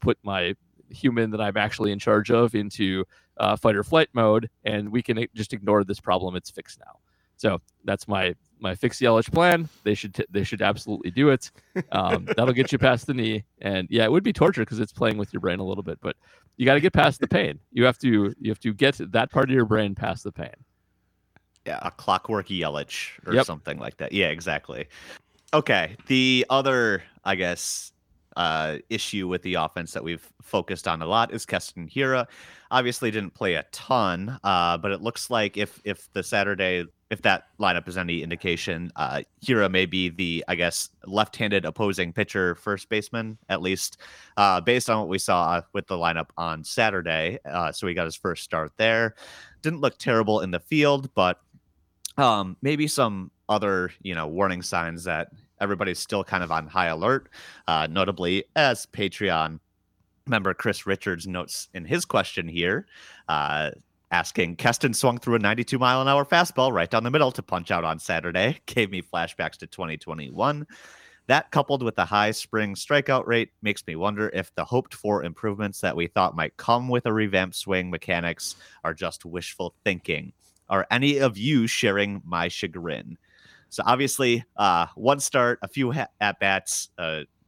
put my human that I'm actually in charge of into fight or flight mode, and we can just ignore this problem. It's fixed now. So that's my fix Yelich plan. They should absolutely do it. That'll get you past the knee. And yeah, it would be torture because it's playing with your brain a little bit, but you got to get past the pain. You have to get that part of your brain past the pain. Yeah, a clockwork Yelich or something like that. Yeah, exactly. Okay, the other, I guess, issue with the offense that we've focused on a lot is Keston Hiura. Obviously didn't play a ton, but it looks like if that lineup is any indication, Hiura may be the, I guess, left-handed opposing pitcher first baseman, at least based on what we saw with the lineup on Saturday. So he got his first start there. Didn't look terrible in the field, but maybe some other, warning signs that everybody's still kind of on high alert, notably as Patreon member Chris Richards notes in his question here, asking, Keston swung through a 92-mile-an-hour fastball right down the middle to punch out on Saturday. Gave me flashbacks to 2021. That, coupled with the high spring strikeout rate, makes me wonder if the hoped-for improvements that we thought might come with a revamped swing mechanics are just wishful thinking. Are any of you sharing my chagrin? So obviously, one start, a few at-bats,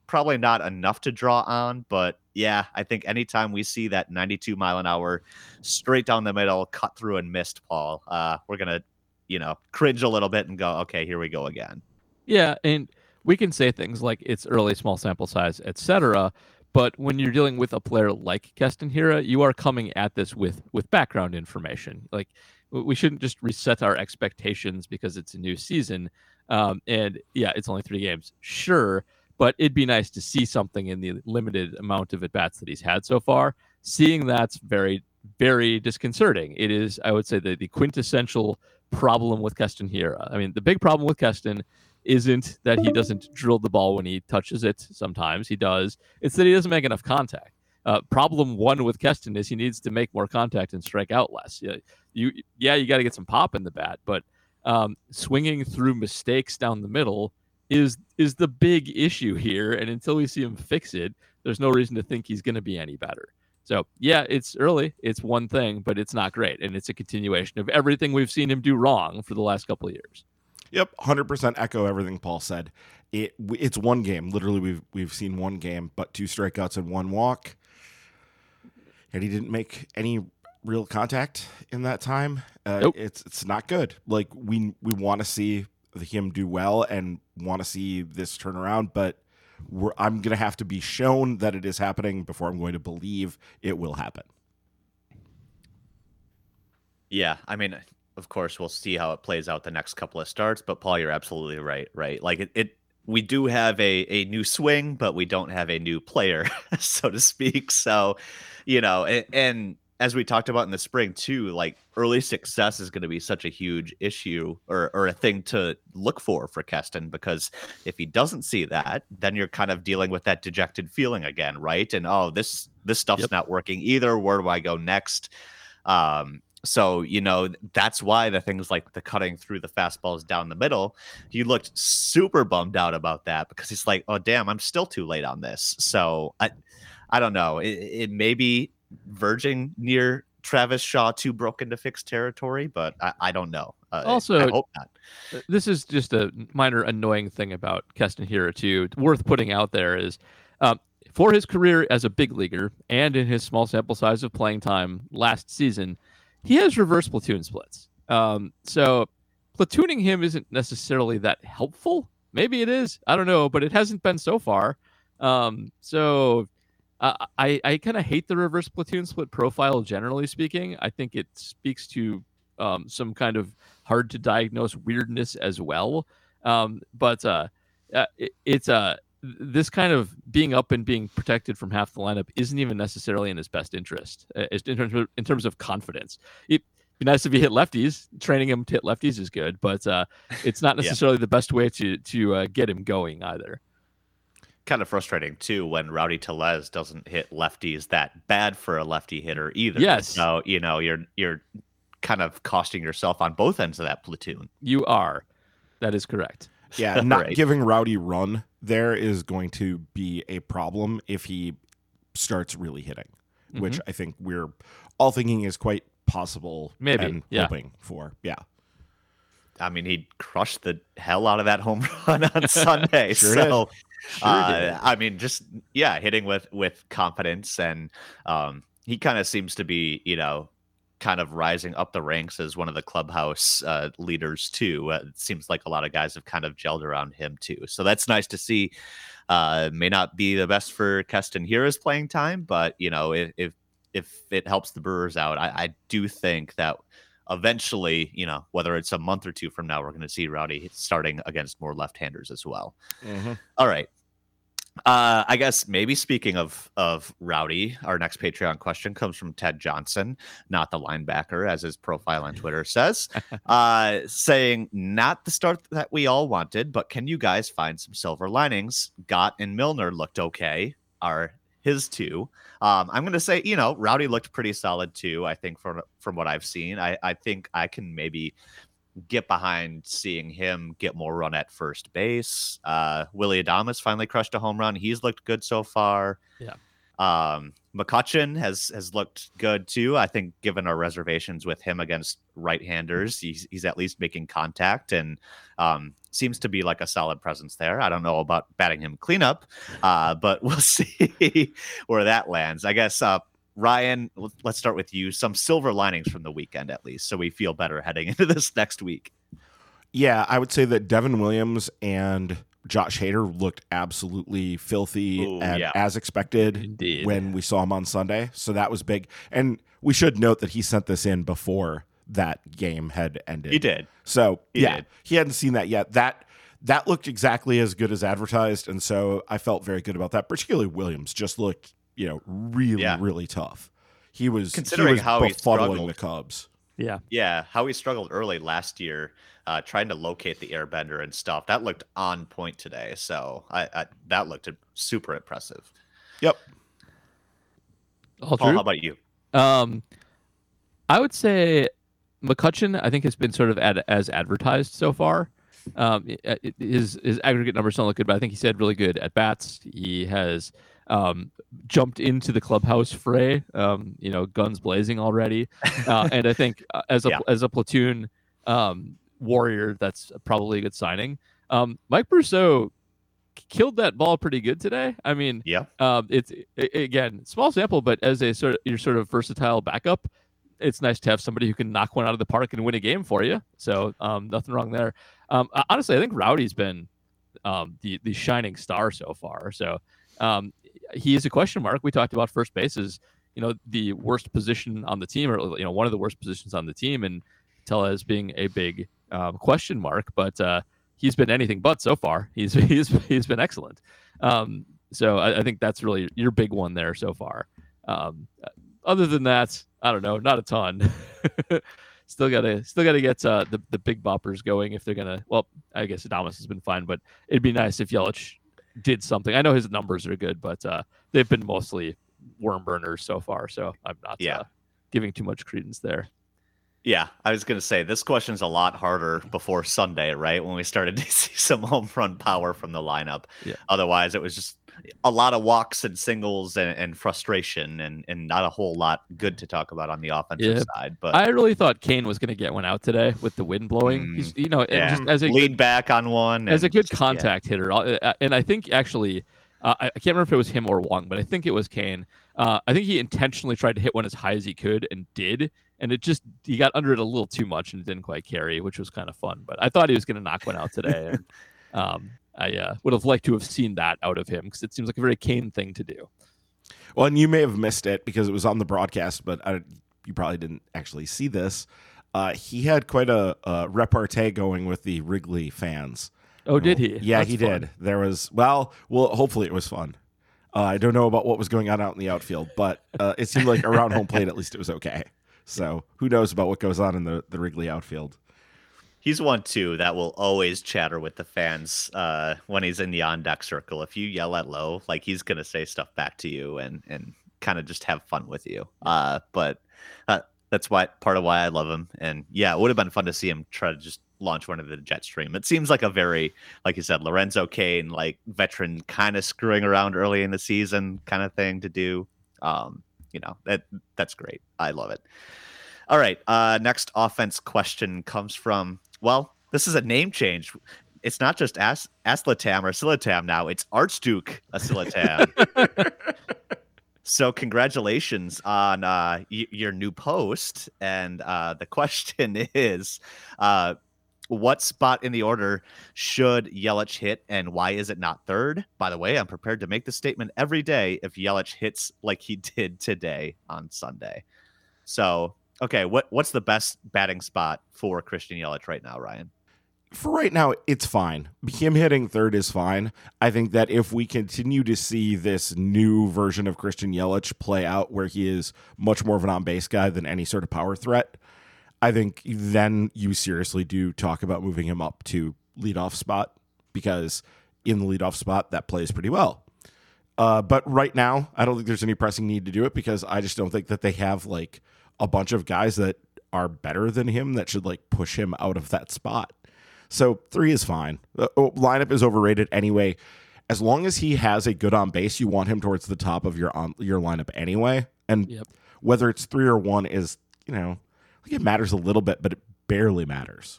probably not enough to draw on, but yeah, I think anytime we see that 92-mile-an-hour straight down the middle, cut through and missed, Paul, we're going to, cringe a little bit and go, okay, here we go again. Yeah, and we can say things like it's early, small sample size, etc., but when you're dealing with a player like Keston Hiura, you are coming at this with background information. Like, we shouldn't just reset our expectations because it's a new season. And yeah, it's only 3 games. Sure. But it'd be nice to see something in the limited amount of at-bats that he's had so far. Seeing that's very, very disconcerting. It is, I would say, the quintessential problem with Keston Hiura. I mean, the big problem with Keston isn't that he doesn't drill the ball when he touches it. Sometimes he does. It's that he doesn't make enough contact. Problem one with Keston is he needs to make more contact and strike out less. You got to get some pop in the bat, but swinging through mistakes down the middle is the big issue here, and until we see him fix it, there's no reason to think he's going to be any better. So yeah, it's early, it's one thing, but it's not great, and it's a continuation of everything we've seen him do wrong for the last couple of years. Yep, 100% echo everything Paul said. It's one game, literally. We've seen one game, but 2 strikeouts and 1 walk, and he didn't make any real contact in that time. Nope. It's not good. Like, we want to see him do well and want to see this turnaround, but I'm going to have to be shown that it is happening before I'm going to believe it will happen. Yeah, I mean, of course, we'll see how it plays out the next couple of starts, but Paul, you're absolutely right? Like, we do have a new swing, but we don't have a new player, so to speak. So, and as we talked about in the spring too, like, early success is going to be such a huge issue or a thing to look for Keston, because if he doesn't see that, then you're kind of dealing with that dejected feeling again, right? And this stuff's not working either. Where do I go next? So, that's why the things like the cutting through the fastballs down the middle, he looked super bummed out about that, because he's like, oh, damn, I'm still too late on this. So I don't know. It may be verging near Travis Shaw too broke into fixed territory, but I don't know. Also, I hope not. This is just a minor annoying thing about Keston Hiura too. Worth putting out there is for his career as a big leaguer and in his small sample size of playing time last season, he has reverse platoon splits. So platooning him isn't necessarily that helpful. Maybe it is. I don't know, but it hasn't been so far. I kind of hate the reverse platoon split profile, generally speaking. I think it speaks to some kind of hard to diagnose weirdness as well. But this kind of being up and being protected from half the lineup isn't even necessarily in his best interest in terms of confidence. It'd be nice if he hit lefties. Training him to hit lefties is good, but it's not necessarily the best way to get him going either. Kind of frustrating too when Rowdy Tellez doesn't hit lefties that bad for a lefty hitter either. Yes. So you're kind of costing yourself on both ends of that platoon. You are. That is correct. Yeah, not right. Giving Rowdy run there is going to be a problem if he starts really hitting, mm-hmm. which I think we're all thinking is quite possible. Maybe. And hoping for. Yeah. I mean, he crushed the hell out of that home run on Sunday. Sure did. I mean, just, hitting with confidence. And he kind of seems to be, kind of rising up the ranks as one of the clubhouse leaders, too. It seems like a lot of guys have kind of gelled around him, too. So that's nice to see. May not be the best for Keston Hiura's playing time, but, if it helps the Brewers out, I do think that eventually, whether it's a month or two from now, we're going to see Rowdy starting against more left-handers as well. Mm-hmm. All right. I guess maybe speaking of Rowdy, our next Patreon question comes from Ted Johnson, not the linebacker, as his profile on Twitter says, saying, not the start that we all wanted, but can you guys find some silver linings? Gott and Milner looked okay. Are his two. I'm going to say, Rowdy looked pretty solid too. I think from what I've seen, I think I can maybe get behind seeing him get more run at first base. Willy Adames finally crushed a home run. He's looked good so far. Yeah. McCutchen has looked good too. I think given our reservations with him against right-handers, he's at least making contact and seems to be like a solid presence there. I don't know about batting him cleanup, but we'll see where that lands. I guess, Ryan, let's start with you. Some silver linings from the weekend, at least, so we feel better heading into this next week. Yeah, I would say that Devin Williams and Josh Hader looked absolutely filthy as expected. Indeed. When we saw him on Sunday. So that was big. And we should note that he sent this in before that game had ended. He did. So he hadn't seen that yet. That looked exactly as good as advertised. And so I felt very good about that. Particularly Williams just looked, really, really tough. He was considering how he struggled. The Cubs. Yeah. How he struggled early last year, trying to locate the airbender and stuff. That looked on point today. So that looked super impressive. Yep. All Paul, true. How about you? I would say McCutchen, I think, has been sort of as advertised so far. His aggregate numbers don't look good, but I think he's had really good at bats. He has jumped into the clubhouse fray, guns blazing already. And I think as a platoon warrior, that's probably a good signing. Mike Brousseau killed that ball pretty good today. I mean, it's again, small sample, but as a your versatile backup, it's nice to have somebody who can knock one out of the park and win a game for you. So nothing wrong there. Honestly, I think Rowdy's been the shining star so far. So he is a question mark. We talked about first bases, the worst position on the team, or one of the worst positions on the team, and Tellez being a big question mark. But he's been anything but so far. He's been excellent. So I think that's really your big one there so far. Other than that, I don't know, not a ton. Still gotta get the big boppers going if they're gonna. Well, I guess Adames has been fine, but it'd be nice if Yelich did something. I know his numbers are good, but they've been mostly worm burners so far. So I'm not giving too much credence there. Yeah, I was going to say, this question's a lot harder before Sunday, right? When we started to see some home run power from the lineup. Yeah. Otherwise, it was just a lot of walks and singles and frustration and not a whole lot good to talk about on the offensive side. But I really thought Kane was going to get one out today with the wind blowing. He's, you know, just as a lead back on one, as a good contact hitter. And I think actually, I can't remember if it was him or Wong, but I think it was Kane. I think he intentionally tried to hit one as high as he could and did. And it just, he got under it a little too much and didn't quite carry, which was kind of fun. But I thought he was going to knock one out today. And I would have liked to have seen that out of him because it seems like a very Kane thing to do. Well, and you may have missed it because it was on the broadcast, but you probably didn't actually see this. He had quite a repartee going with the Wrigley fans. Oh, did he? Yeah, that's fun. Did. There was, well, hopefully it was fun. I don't know about what was going on out in the outfield, but it seemed like around home plate, at least it was okay. So who knows about what goes on in the Wrigley outfield. He's one, too, that will always chatter with the fans when he's in the on-deck circle. If you yell at Lowe, like, he's going to say stuff back to you and kind of just have fun with you. But that's part of why I love him. And, yeah, it would have been fun to see him try to just launch one of the jet stream. It seems like a very, like you said, Lorenzo Cain, like veteran kind of screwing around early in the season kind of thing to do. You know, that's great. I love it. All right. Next offense question comes from, well, this is a name change. It's not just Aslitam or Asilitam now. It's Archduke Asilitam. So congratulations on your new post. And the question is, what spot in the order should Yelich hit, and why is it not third? By the way, I'm prepared to make the statement every day if Yelich hits like he did today on Sunday. So, okay, what's the best batting spot for Christian Yelich right now, Ryan? For right now, it's fine. Him hitting third is fine. I think that if we continue to see this new version of Christian Yelich play out where he is much more of an on-base guy than any sort of power threat, I think then you seriously do talk about moving him up to leadoff spot, because in the leadoff spot, that plays pretty well. But right now, I don't think there's any pressing need to do it, because I just don't think that they have like a bunch of guys that are better than him that should like push him out of that spot. So 3 is fine. The lineup is overrated anyway. As long as he has a good on base, you want him towards the top of your lineup anyway. And whether it's 3 or 1 is, you know, it matters a little bit, but it barely matters.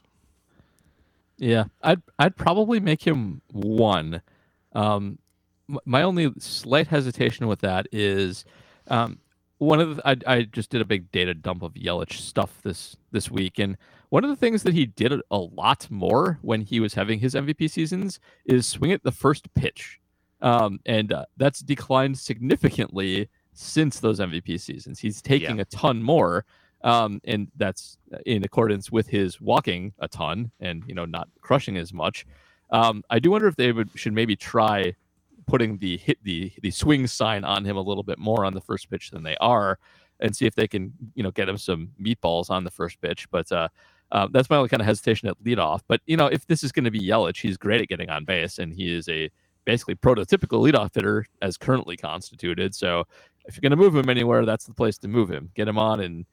Yeah, I'd probably make him 1. My only slight hesitation with that is one of the, I just did a big data dump of Yelich stuff this week, and one of the things that he did a lot more when he was having his MVP seasons is swing at the first pitch, and that's declined significantly since those MVP seasons. He's taking a ton more. And that's in accordance with his walking a ton and, you know, not crushing as much. I do wonder if they should maybe try putting the swing sign on him a little bit more on the first pitch than they are, and see if they can, you know, get him some meatballs on the first pitch. But that's my only kind of hesitation at leadoff. But, you know, if this is going to be Yelich, he's great at getting on base, and he is a basically prototypical leadoff hitter as currently constituted. So if you're going to move him anywhere, that's the place to move him. Get him on and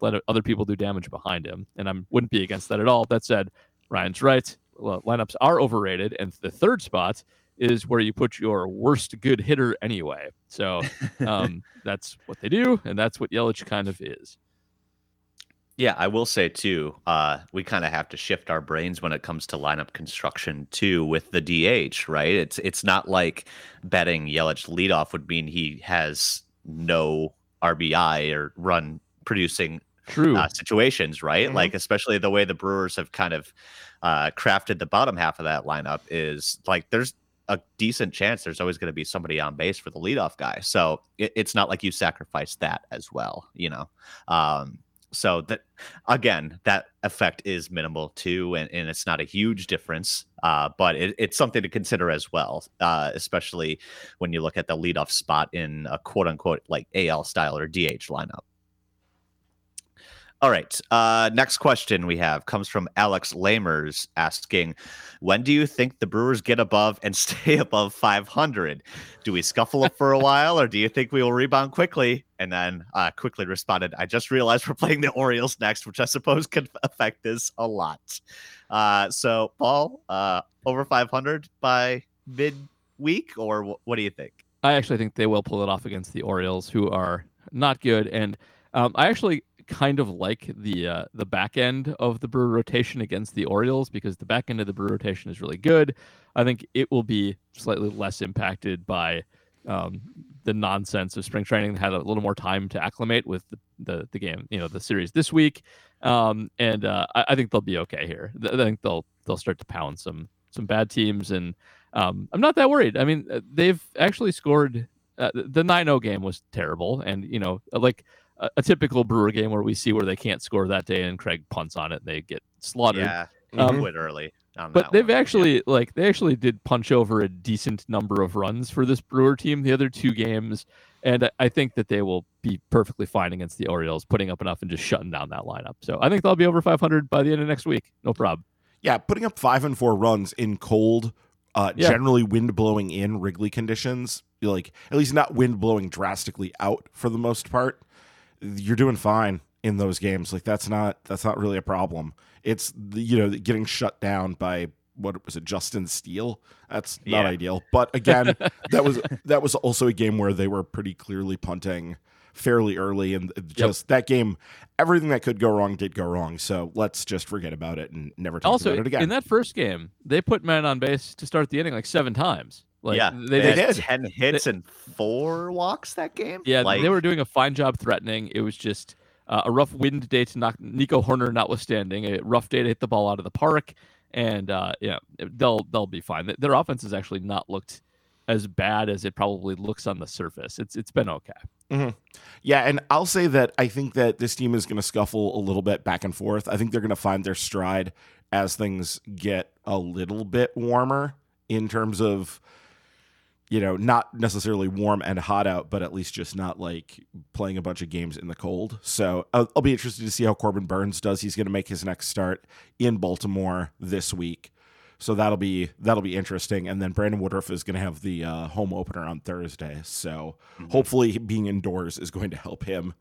let other people do damage behind him, and I wouldn't be against that at all. That said, Ryan's right. Lineups are overrated, and the third spot is where you put your worst good hitter anyway. So that's what they do, and that's what Yelich kind of is. Yeah, I will say, too, we kind of have to shift our brains when it comes to lineup construction, too, with the DH, right? It's not like betting Yelich leadoff would mean he has no RBI or run producing situations, right? Mm-hmm. Like, especially the way the Brewers have kind of crafted the bottom half of that lineup is like, there's a decent chance there's always going to be somebody on base for the leadoff guy. So it's not like you sacrifice that as well, you know? So that, again, that effect is minimal too. And it's not a huge difference, but it's something to consider as well. Especially when you look at the leadoff spot in a quote unquote, like AL style or DH lineup. All right. Next question we have comes from Alex Lamers asking, when do you think the Brewers get above and stay above 500? Do we scuffle up for a while, or do you think we will rebound quickly? And then quickly responded, I just realized we're playing the Orioles next, which I suppose could affect this a lot. So, Paul, over 500 by mid week, or what do you think? I actually think they will pull it off against the Orioles, who are not good. And I actually kind of like the back end of the Brewer rotation against the Orioles, because the back end of the Brewer rotation is really good. I think it will be slightly less impacted by the nonsense of spring training. They had a little more time to acclimate with the game, you know, the series this week. I think they'll be okay here. I think they'll start to pound some bad teams, and I'm not that worried. I mean, they've actually scored. The 9-0 game was terrible, and you know, like a typical Brewer game where we see where they can't score that day, and Craig punts on it, and they get slaughtered. Yeah, quit early. But they've actually they did punch over a decent number of runs for this Brewer team the other two games, and I think that they will be perfectly fine against the Orioles, putting up enough and just shutting down that lineup. So I think they'll be over 500 by the end of next week. No problem. Yeah, putting up 5 and 4 runs in cold, generally wind blowing in Wrigley conditions, like at least not wind blowing drastically out for the most part, you're doing fine in those games. Like that's not really a problem. It's getting shut down by, what was it, Justin Steele? That's not ideal. But again, that was also a game where they were pretty clearly punting fairly early, and just that game, everything that could go wrong did go wrong. So let's just forget about it and never talk about it again. In that first game, they put men on base to start the inning like 7 times. Like, yeah, they had 10 hits and 4 walks that game. Yeah, they were doing a fine job threatening. It was just a rough wind day to knock Nico Hoerner, notwithstanding, a rough day to hit the ball out of the park. And they'll be fine. Their offense has actually not looked as bad as it probably looks on the surface. It's been okay. Mm-hmm. Yeah, and I'll say that I think that this team is going to scuffle a little bit back and forth. I think they're going to find their stride as things get a little bit warmer, in terms of, not necessarily warm and hot out, but at least just not like playing a bunch of games in the cold. So I'll be interested to see how Corbin Burns does. He's going to make his next start in Baltimore this week. So that'll be interesting. And then Brandon Woodruff is going to have the home opener on Thursday. So hopefully being indoors is going to help him,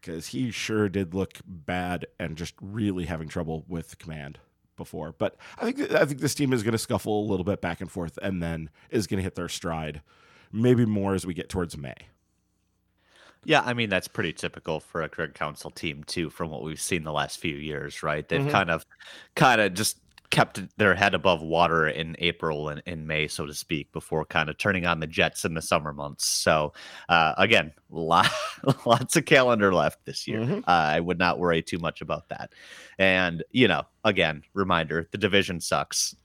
because he sure did look bad and just really having trouble with command before. But I think this team is going to scuffle a little bit back and forth, and then is going to hit their stride maybe more as we get towards May. Yeah, I mean, that's pretty typical for a Craig Counsell team too, from what we've seen the last few years, right? They've kind of just kept their head above water in April and in May, so to speak, before kind of turning on the jets in the summer months. So again, lots of calendar left this year. I would not worry too much about that. And again, reminder, the division sucks,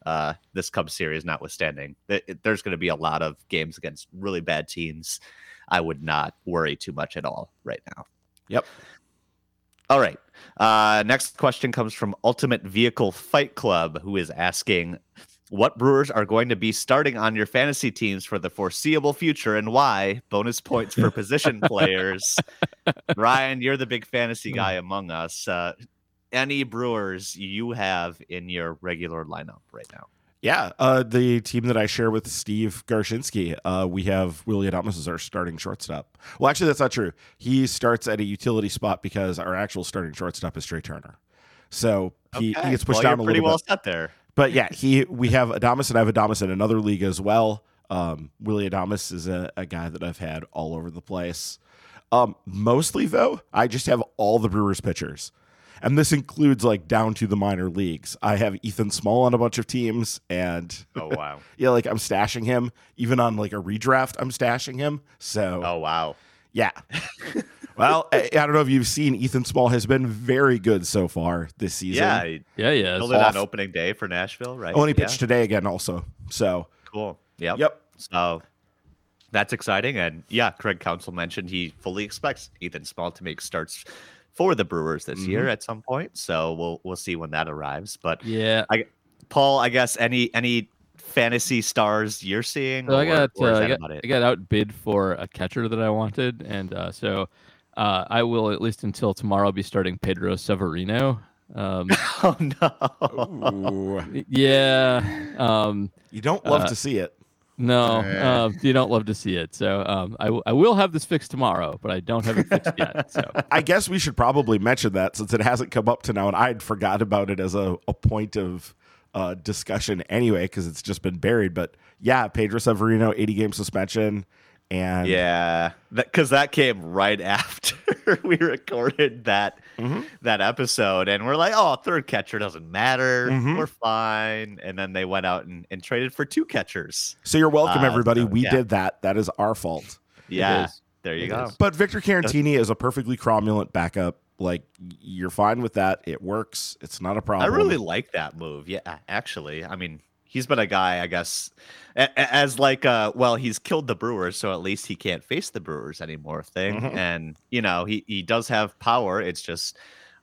this Cubs series notwithstanding. There's going to be a lot of games against really bad teams. I would not worry too much at all right now. Yep. All right. Next question comes from Ultimate Vehicle Fight Club, who is asking what Brewers are going to be starting on your fantasy teams for the foreseeable future, and why. Bonus points for position players. Ryan, you're the big fantasy guy among us. Any Brewers you have in your regular lineup right now? Yeah, the team that I share with Steve Garshinsky, we have Willy Adames as our starting shortstop. Well, actually, that's not true. He starts at a utility spot because our actual starting shortstop is Trey Turner. So he gets pushed down a little bit. Pretty well set there. But yeah, we have Adames, and I have Adames in another league as well. Willy Adames is a guy that I've had all over the place. Mostly, though, I just have all the Brewers pitchers. And this includes down to the minor leagues. I have Ethan Small on a bunch of teams, and oh wow, yeah, I'm stashing him. Even on a redraft, I'm stashing him. So oh wow, yeah. Well, I don't know if you've seen, Ethan Small has been very good so far this season. Yeah. Built it on opening day for Nashville, right? Only pitched today again, also. So cool. Yep. So that's exciting, and yeah, Craig Counsell mentioned he fully expects Ethan Small to make starts for the Brewers this year at some point, so we'll see when that arrives. But yeah, Paul, I guess any fantasy stars you're seeing? So I got outbid for a catcher that I wanted, and so I will, at least until tomorrow, be starting Pedro Severino. Oh no! Ooh. Yeah. You don't love to see it. No, you don't love to see it. So I will have this fixed tomorrow, but I don't have it fixed yet. So I guess we should probably mention that, since it hasn't come up to now, and I'd forgot about it as a point of discussion anyway because it's just been buried. But yeah, Pedro Severino 80-game suspension. And yeah, because that came right after we recorded that that episode, and we're like, oh, third catcher doesn't matter, we're fine. And then they went out and traded for two catchers. So you're welcome, everybody. So, we did that. That is our fault. Yeah, there you go. But Victor Carantini is a perfectly cromulent backup. Like, you're fine with that. It works. It's not a problem. I really like that move. Yeah, actually, I mean, he's been a guy, I guess, as like, well, he's killed the Brewers, so at least he can't face the Brewers anymore thing. And, you know, he does have power. It's just,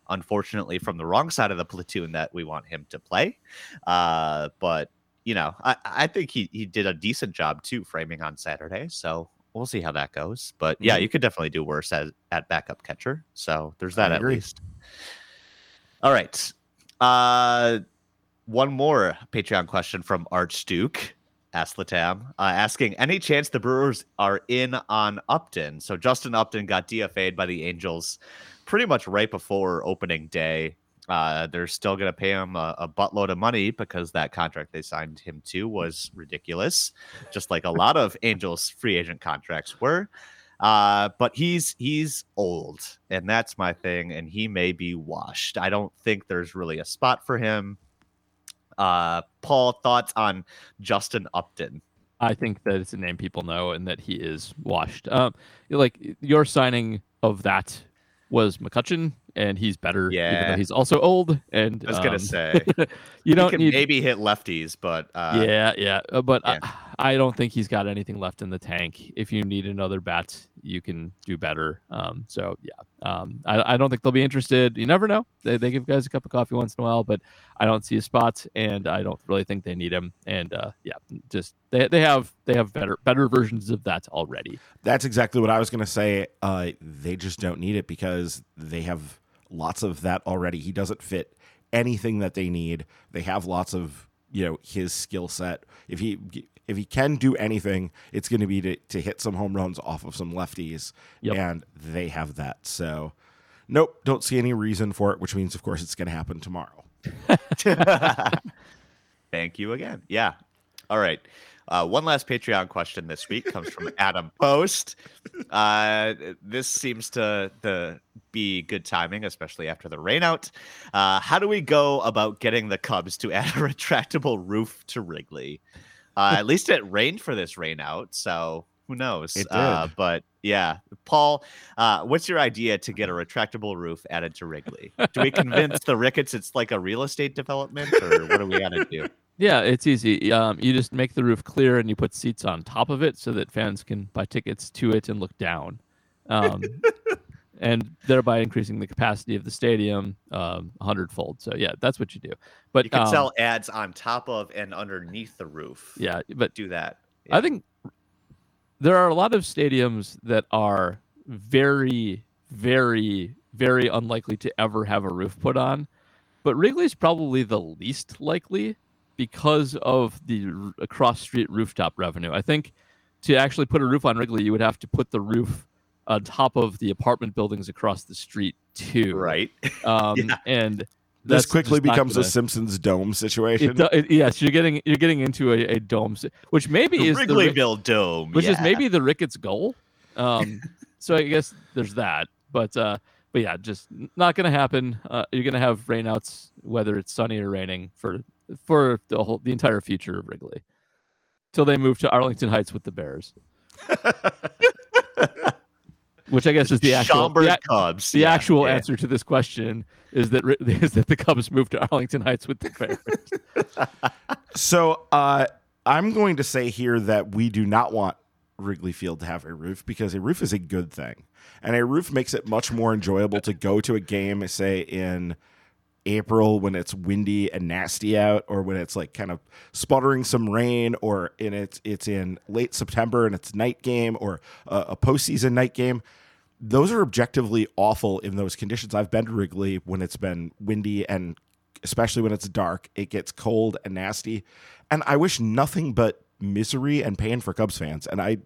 unfortunately, from the wrong side of the platoon that we want him to play. But, you know, I think he did a decent job, too, framing on Saturday. So we'll see how that goes. But, yeah, you could definitely do worse at backup catcher. So there's that at least. All right. One more Patreon question from Archduke Aslatam, asking, any chance the Brewers are in on Upton? So Justin Upton got DFA'd by the Angels pretty much right before opening day. They're still going to pay him a buttload of money because that contract they signed him to was ridiculous, just like a lot of Angels free agent contracts were. But he's old, and that's my thing, and he may be washed. I don't think there's really a spot for him. Paul, thoughts on Justin Upton? I think that it's a name people know and that he is washed. Like, your signing of that was McCutchen, and he's better. Yeah, even though he's also old. And I was gonna say, you don't need... maybe hit lefties, but yeah. I don't think he's got anything left in the tank. If you need another bat, you can do better. So yeah, I don't think they'll be interested. You never know. They give guys a cup of coffee once in a while, but I don't see a spot, and I don't really think they need him. And yeah, just they have better versions of that already. That's exactly what I was gonna say. They just don't need it because they have lots of that already. He doesn't fit anything that they need. They have lots of, you know, his skill set. If he can do anything, it's going to be to hit some home runs off of some lefties, and they have that. So, nope, don't see any reason for it, which means, of course, it's going to happen tomorrow. Thank you again. Yeah. All right. One last Patreon question this week comes from Adam Post. This seems to be good timing, especially after the rainout. How do we go about getting the Cubs to add a retractable roof to Wrigley? At least it rained for this rain out, so who knows? It did. But yeah, Paul, what's your idea to get a retractable roof added to Wrigley? Do we convince the Ricketts it's like a real estate development, or what do we gotta do? Yeah, it's easy. You just make the roof clear and you put seats on top of it so that fans can buy tickets to it and look down, and thereby increasing the capacity of the stadium 100-fold. So yeah, that's what you do. But you can sell ads on top of and underneath the roof. Yeah, but do that. Yeah. I think there are a lot of stadiums that are very, very, very unlikely to ever have a roof put on, but Wrigley's probably the least likely because of the cross-street rooftop revenue. I think to actually put a roof on Wrigley, you would have to put the roof on top of the apartment buildings across the street too, right? Yeah. And this quickly becomes a Simpsons Dome situation. Yes, you're getting into a dome, which maybe the is Wrigleyville Dome, which is maybe the Ricketts' goal. So I guess there's that, but yeah, just not going to happen. You're going to have rainouts, whether it's sunny or raining, for the entire future of Wrigley, till they move to Arlington Heights with the Bears. Which I guess is the actual Cubs. The actual answer to this question is that the Cubs moved to Arlington Heights with the Bears. So I'm going to say here that we do not want Wrigley Field to have a roof, because a roof is a good thing, and a roof makes it much more enjoyable to go to a game, say in April when it's windy and nasty out, or when it's like kind of sputtering some rain, or in it's in late September and it's night game, or a postseason night game. Those are objectively awful in those conditions. I've been to Wrigley when it's been windy, and especially when it's dark, it gets cold and nasty, and I wish nothing but misery and pain for Cubs fans. And I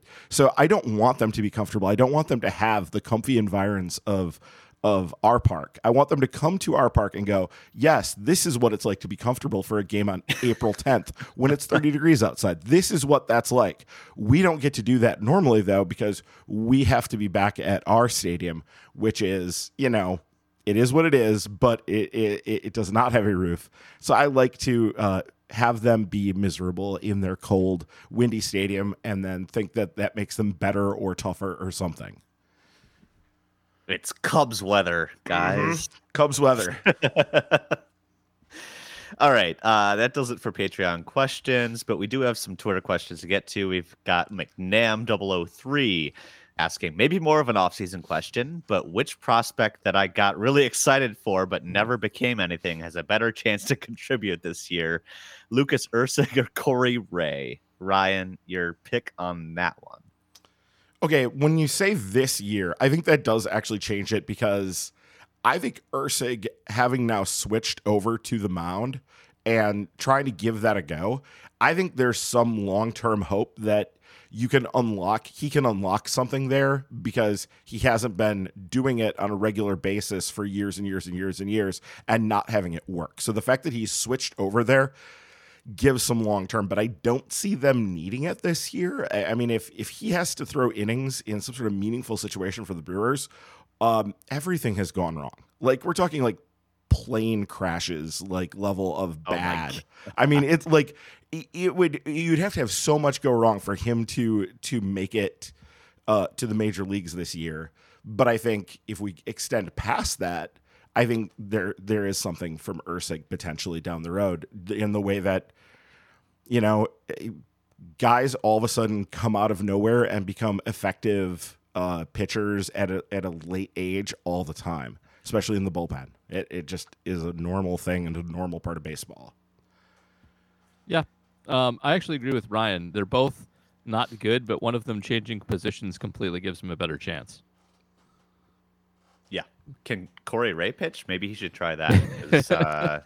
don't want them to be comfortable. I don't want them to have the comfy environs of of our park. I want them to come to our park and go, yes, this is what it's like to be comfortable for a game on April 10th when it's 30 degrees outside. This is what that's like. We don't get to do that normally, though, because we have to be back at our stadium, which is, you know, it is what it is, but it does not have a roof. So I like to have them be miserable in their cold, windy stadium and then think that that makes them better or tougher or something. It's Cubs weather, guys. Mm-hmm. Cubs weather. All right. That does it for Patreon questions, but we do have some Twitter questions to get to. We've got McNam003 asking maybe more of an offseason question, but which prospect that I got really excited for but never became anything has a better chance to contribute this year? Lucas Erceg or Corey Ray? Ryan, your pick on that one. Okay, when you say this year, I think that does actually change it because I think Erceg, having now switched over to the mound and trying to give that a go, I think there's some long-term hope that you can unlock, he can unlock something there because he hasn't been doing it on a regular basis for years and years and years and years and not having it work. So the fact that he's switched over there give some long-term, but I don't see them needing it this year. I mean, if he has to throw innings in some sort of meaningful situation for the Brewers, everything has gone wrong. Like, we're talking like plane crashes, like level of bad. Oh, I mean, it's like you'd have to have so much go wrong for him to make it to the major leagues this year. But I think if we extend past that, I think there is something from Erceg potentially down the road in the way that, you know, guys all of a sudden come out of nowhere and become effective pitchers at a late age all the time, especially in the bullpen. It just is a normal thing and a normal part of baseball. Yeah, I actually agree with Ryan. They're both not good, but one of them changing positions completely gives them a better chance. Yeah. Can Corey Ray pitch? Maybe he should try that.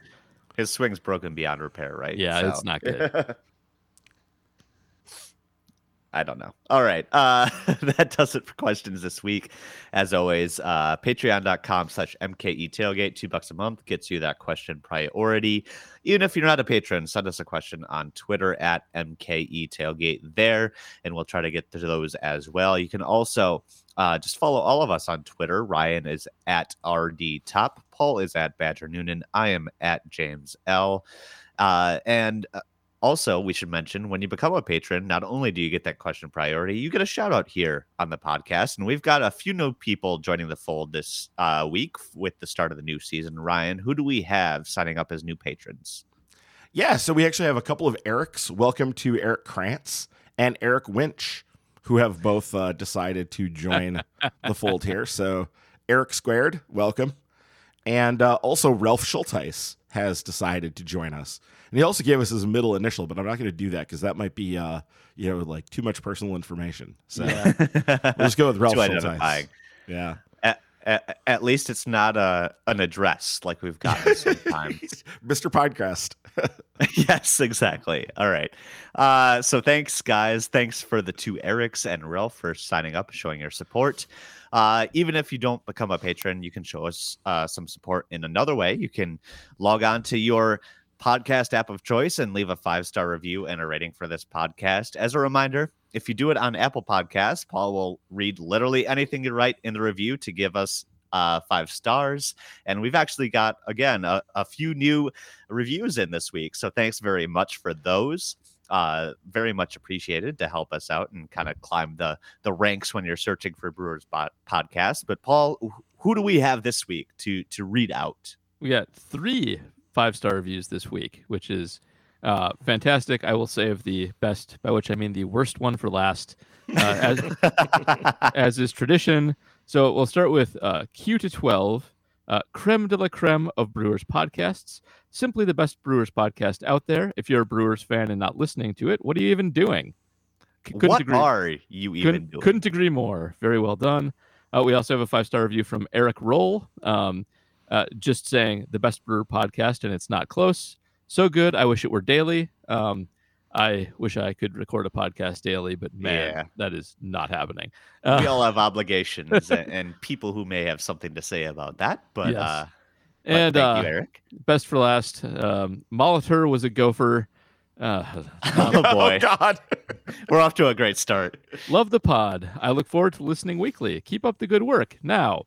His swing's broken beyond repair, right? Yeah, so. It's not good. I don't know. All right. That does it for questions this week. As always, patreon.com/MKE tailgate, $2 a month gets you that question priority. Even if you're not a patron, send us a question on Twitter @MKE tailgate there, and we'll try to get to those as well. You can also just follow all of us on Twitter. Ryan is @RDTop. Paul is @BadgerNoonan. I am @JamesL. And also, we should mention, when you become a patron, not only do you get that question priority, you get a shout out here on the podcast. And we've got a few new people joining the fold this week with the start of the new season. Ryan, who do we have signing up as new patrons? Yeah, so we actually have a couple of Erics. Welcome to Eric Krantz and Eric Winch, who have both decided to join the fold here. So Eric Squared, welcome. And also Ralph Schultheis has decided to join us. And he also gave us his middle initial, but I'm not going to do that because that might be, like too much personal information. So we'll just go with Ralph Schultheis. Yeah. At least it's not an address like we've gotten sometimes. Mr. Podcast. Yes, exactly. All right. So thanks, guys. Thanks for the two Erics and Ralph for signing up, showing your support. Even if you don't become a patron, you can show us some support in another way. You can log on to your podcast app of choice and leave a 5-star review and a rating for this podcast. As a reminder, if you do it on Apple Podcasts, Paul will read literally anything you write in the review to give us 5 stars. And we've actually got, again, a few new reviews in this week. So thanks very much for those. Very much appreciated to help us out and kind of climb the ranks when you're searching for Brewers podcasts. But Paul, who do we have this week to read out? We got 3 5-star reviews this week, which is fantastic. I will save the best, by which I mean the worst one, for last, as is tradition. So we'll start with Q to 12, creme de la creme of Brewers podcasts. Simply the best Brewers podcast out there. If you're a Brewers fan and not listening to it, what are you even doing? What are you even doing? Couldn't agree more. Very well done. We also have a 5-star review from Eric Roll. Just saying the best Brewer podcast, and it's not close. So good. I wish it were daily. I wish I could record a podcast daily, but man, that is not happening. We all have obligations and people who may have something to say about that. But, and thank you, Eric. Best for last. Molitor was a gopher. Oh boy. Oh God. We're off to a great start. Love the pod. I look forward to listening weekly. Keep up the good work. Now,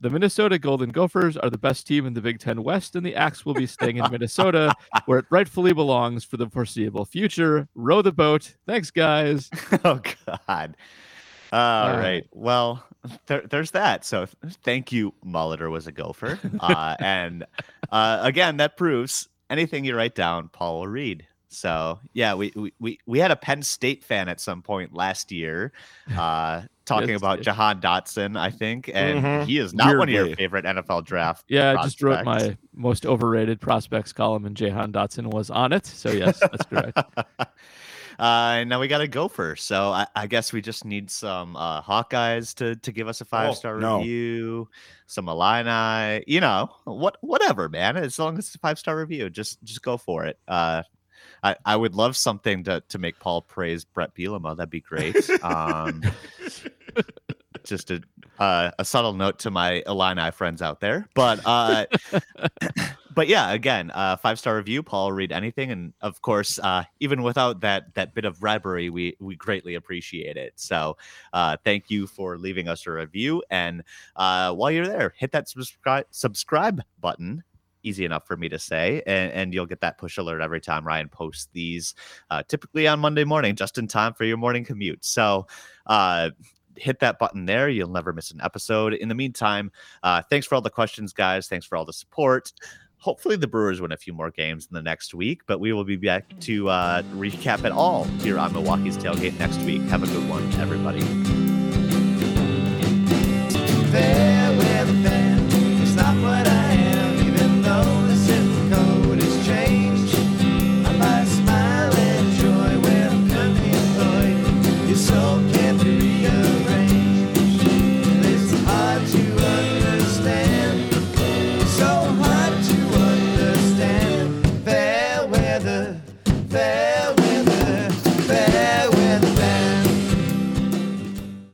the Minnesota Golden Gophers are the best team in the Big Ten West, and the Axe will be staying in Minnesota, where it rightfully belongs for the foreseeable future. Row the boat. Thanks, guys. Oh, God. All right. Well, there's that. So thank you, Molitor was a gopher. And again, that proves anything you write down, Paul will read. So, yeah, we had a Penn State fan at some point last year talking about Jahan Dotson, I think, and he is not one of your favorite NFL draft prospects. I just wrote my most overrated prospects column, and Jahan Dotson was on it. So, yes, that's correct. And now we got a gopher. So I guess we just need some Hawkeyes to give us a five-star review, some Illini, whatever, man. As long as it's a five-star review, just go for it. I would love something to make Paul praise Brett Bielema. That'd be great. Just a subtle note to my Illini friends out there. But yeah, again, five-star review. Paul will read anything. And, of course, even without that bit of bribery, we greatly appreciate it. So thank you for leaving us a review. And while you're there, hit that subscribe button. Easy enough for me to say, and you'll get that push alert every time Ryan posts these, typically on Monday morning, just in time for your morning commute. So hit that button there. You'll never miss an episode. In the meantime, thanks for all the questions, guys. Thanks for all the support. Hopefully the Brewers win a few more games in the next week, but we will be back to recap it all here on Milwaukee's Tailgate next week. Have a good one, everybody.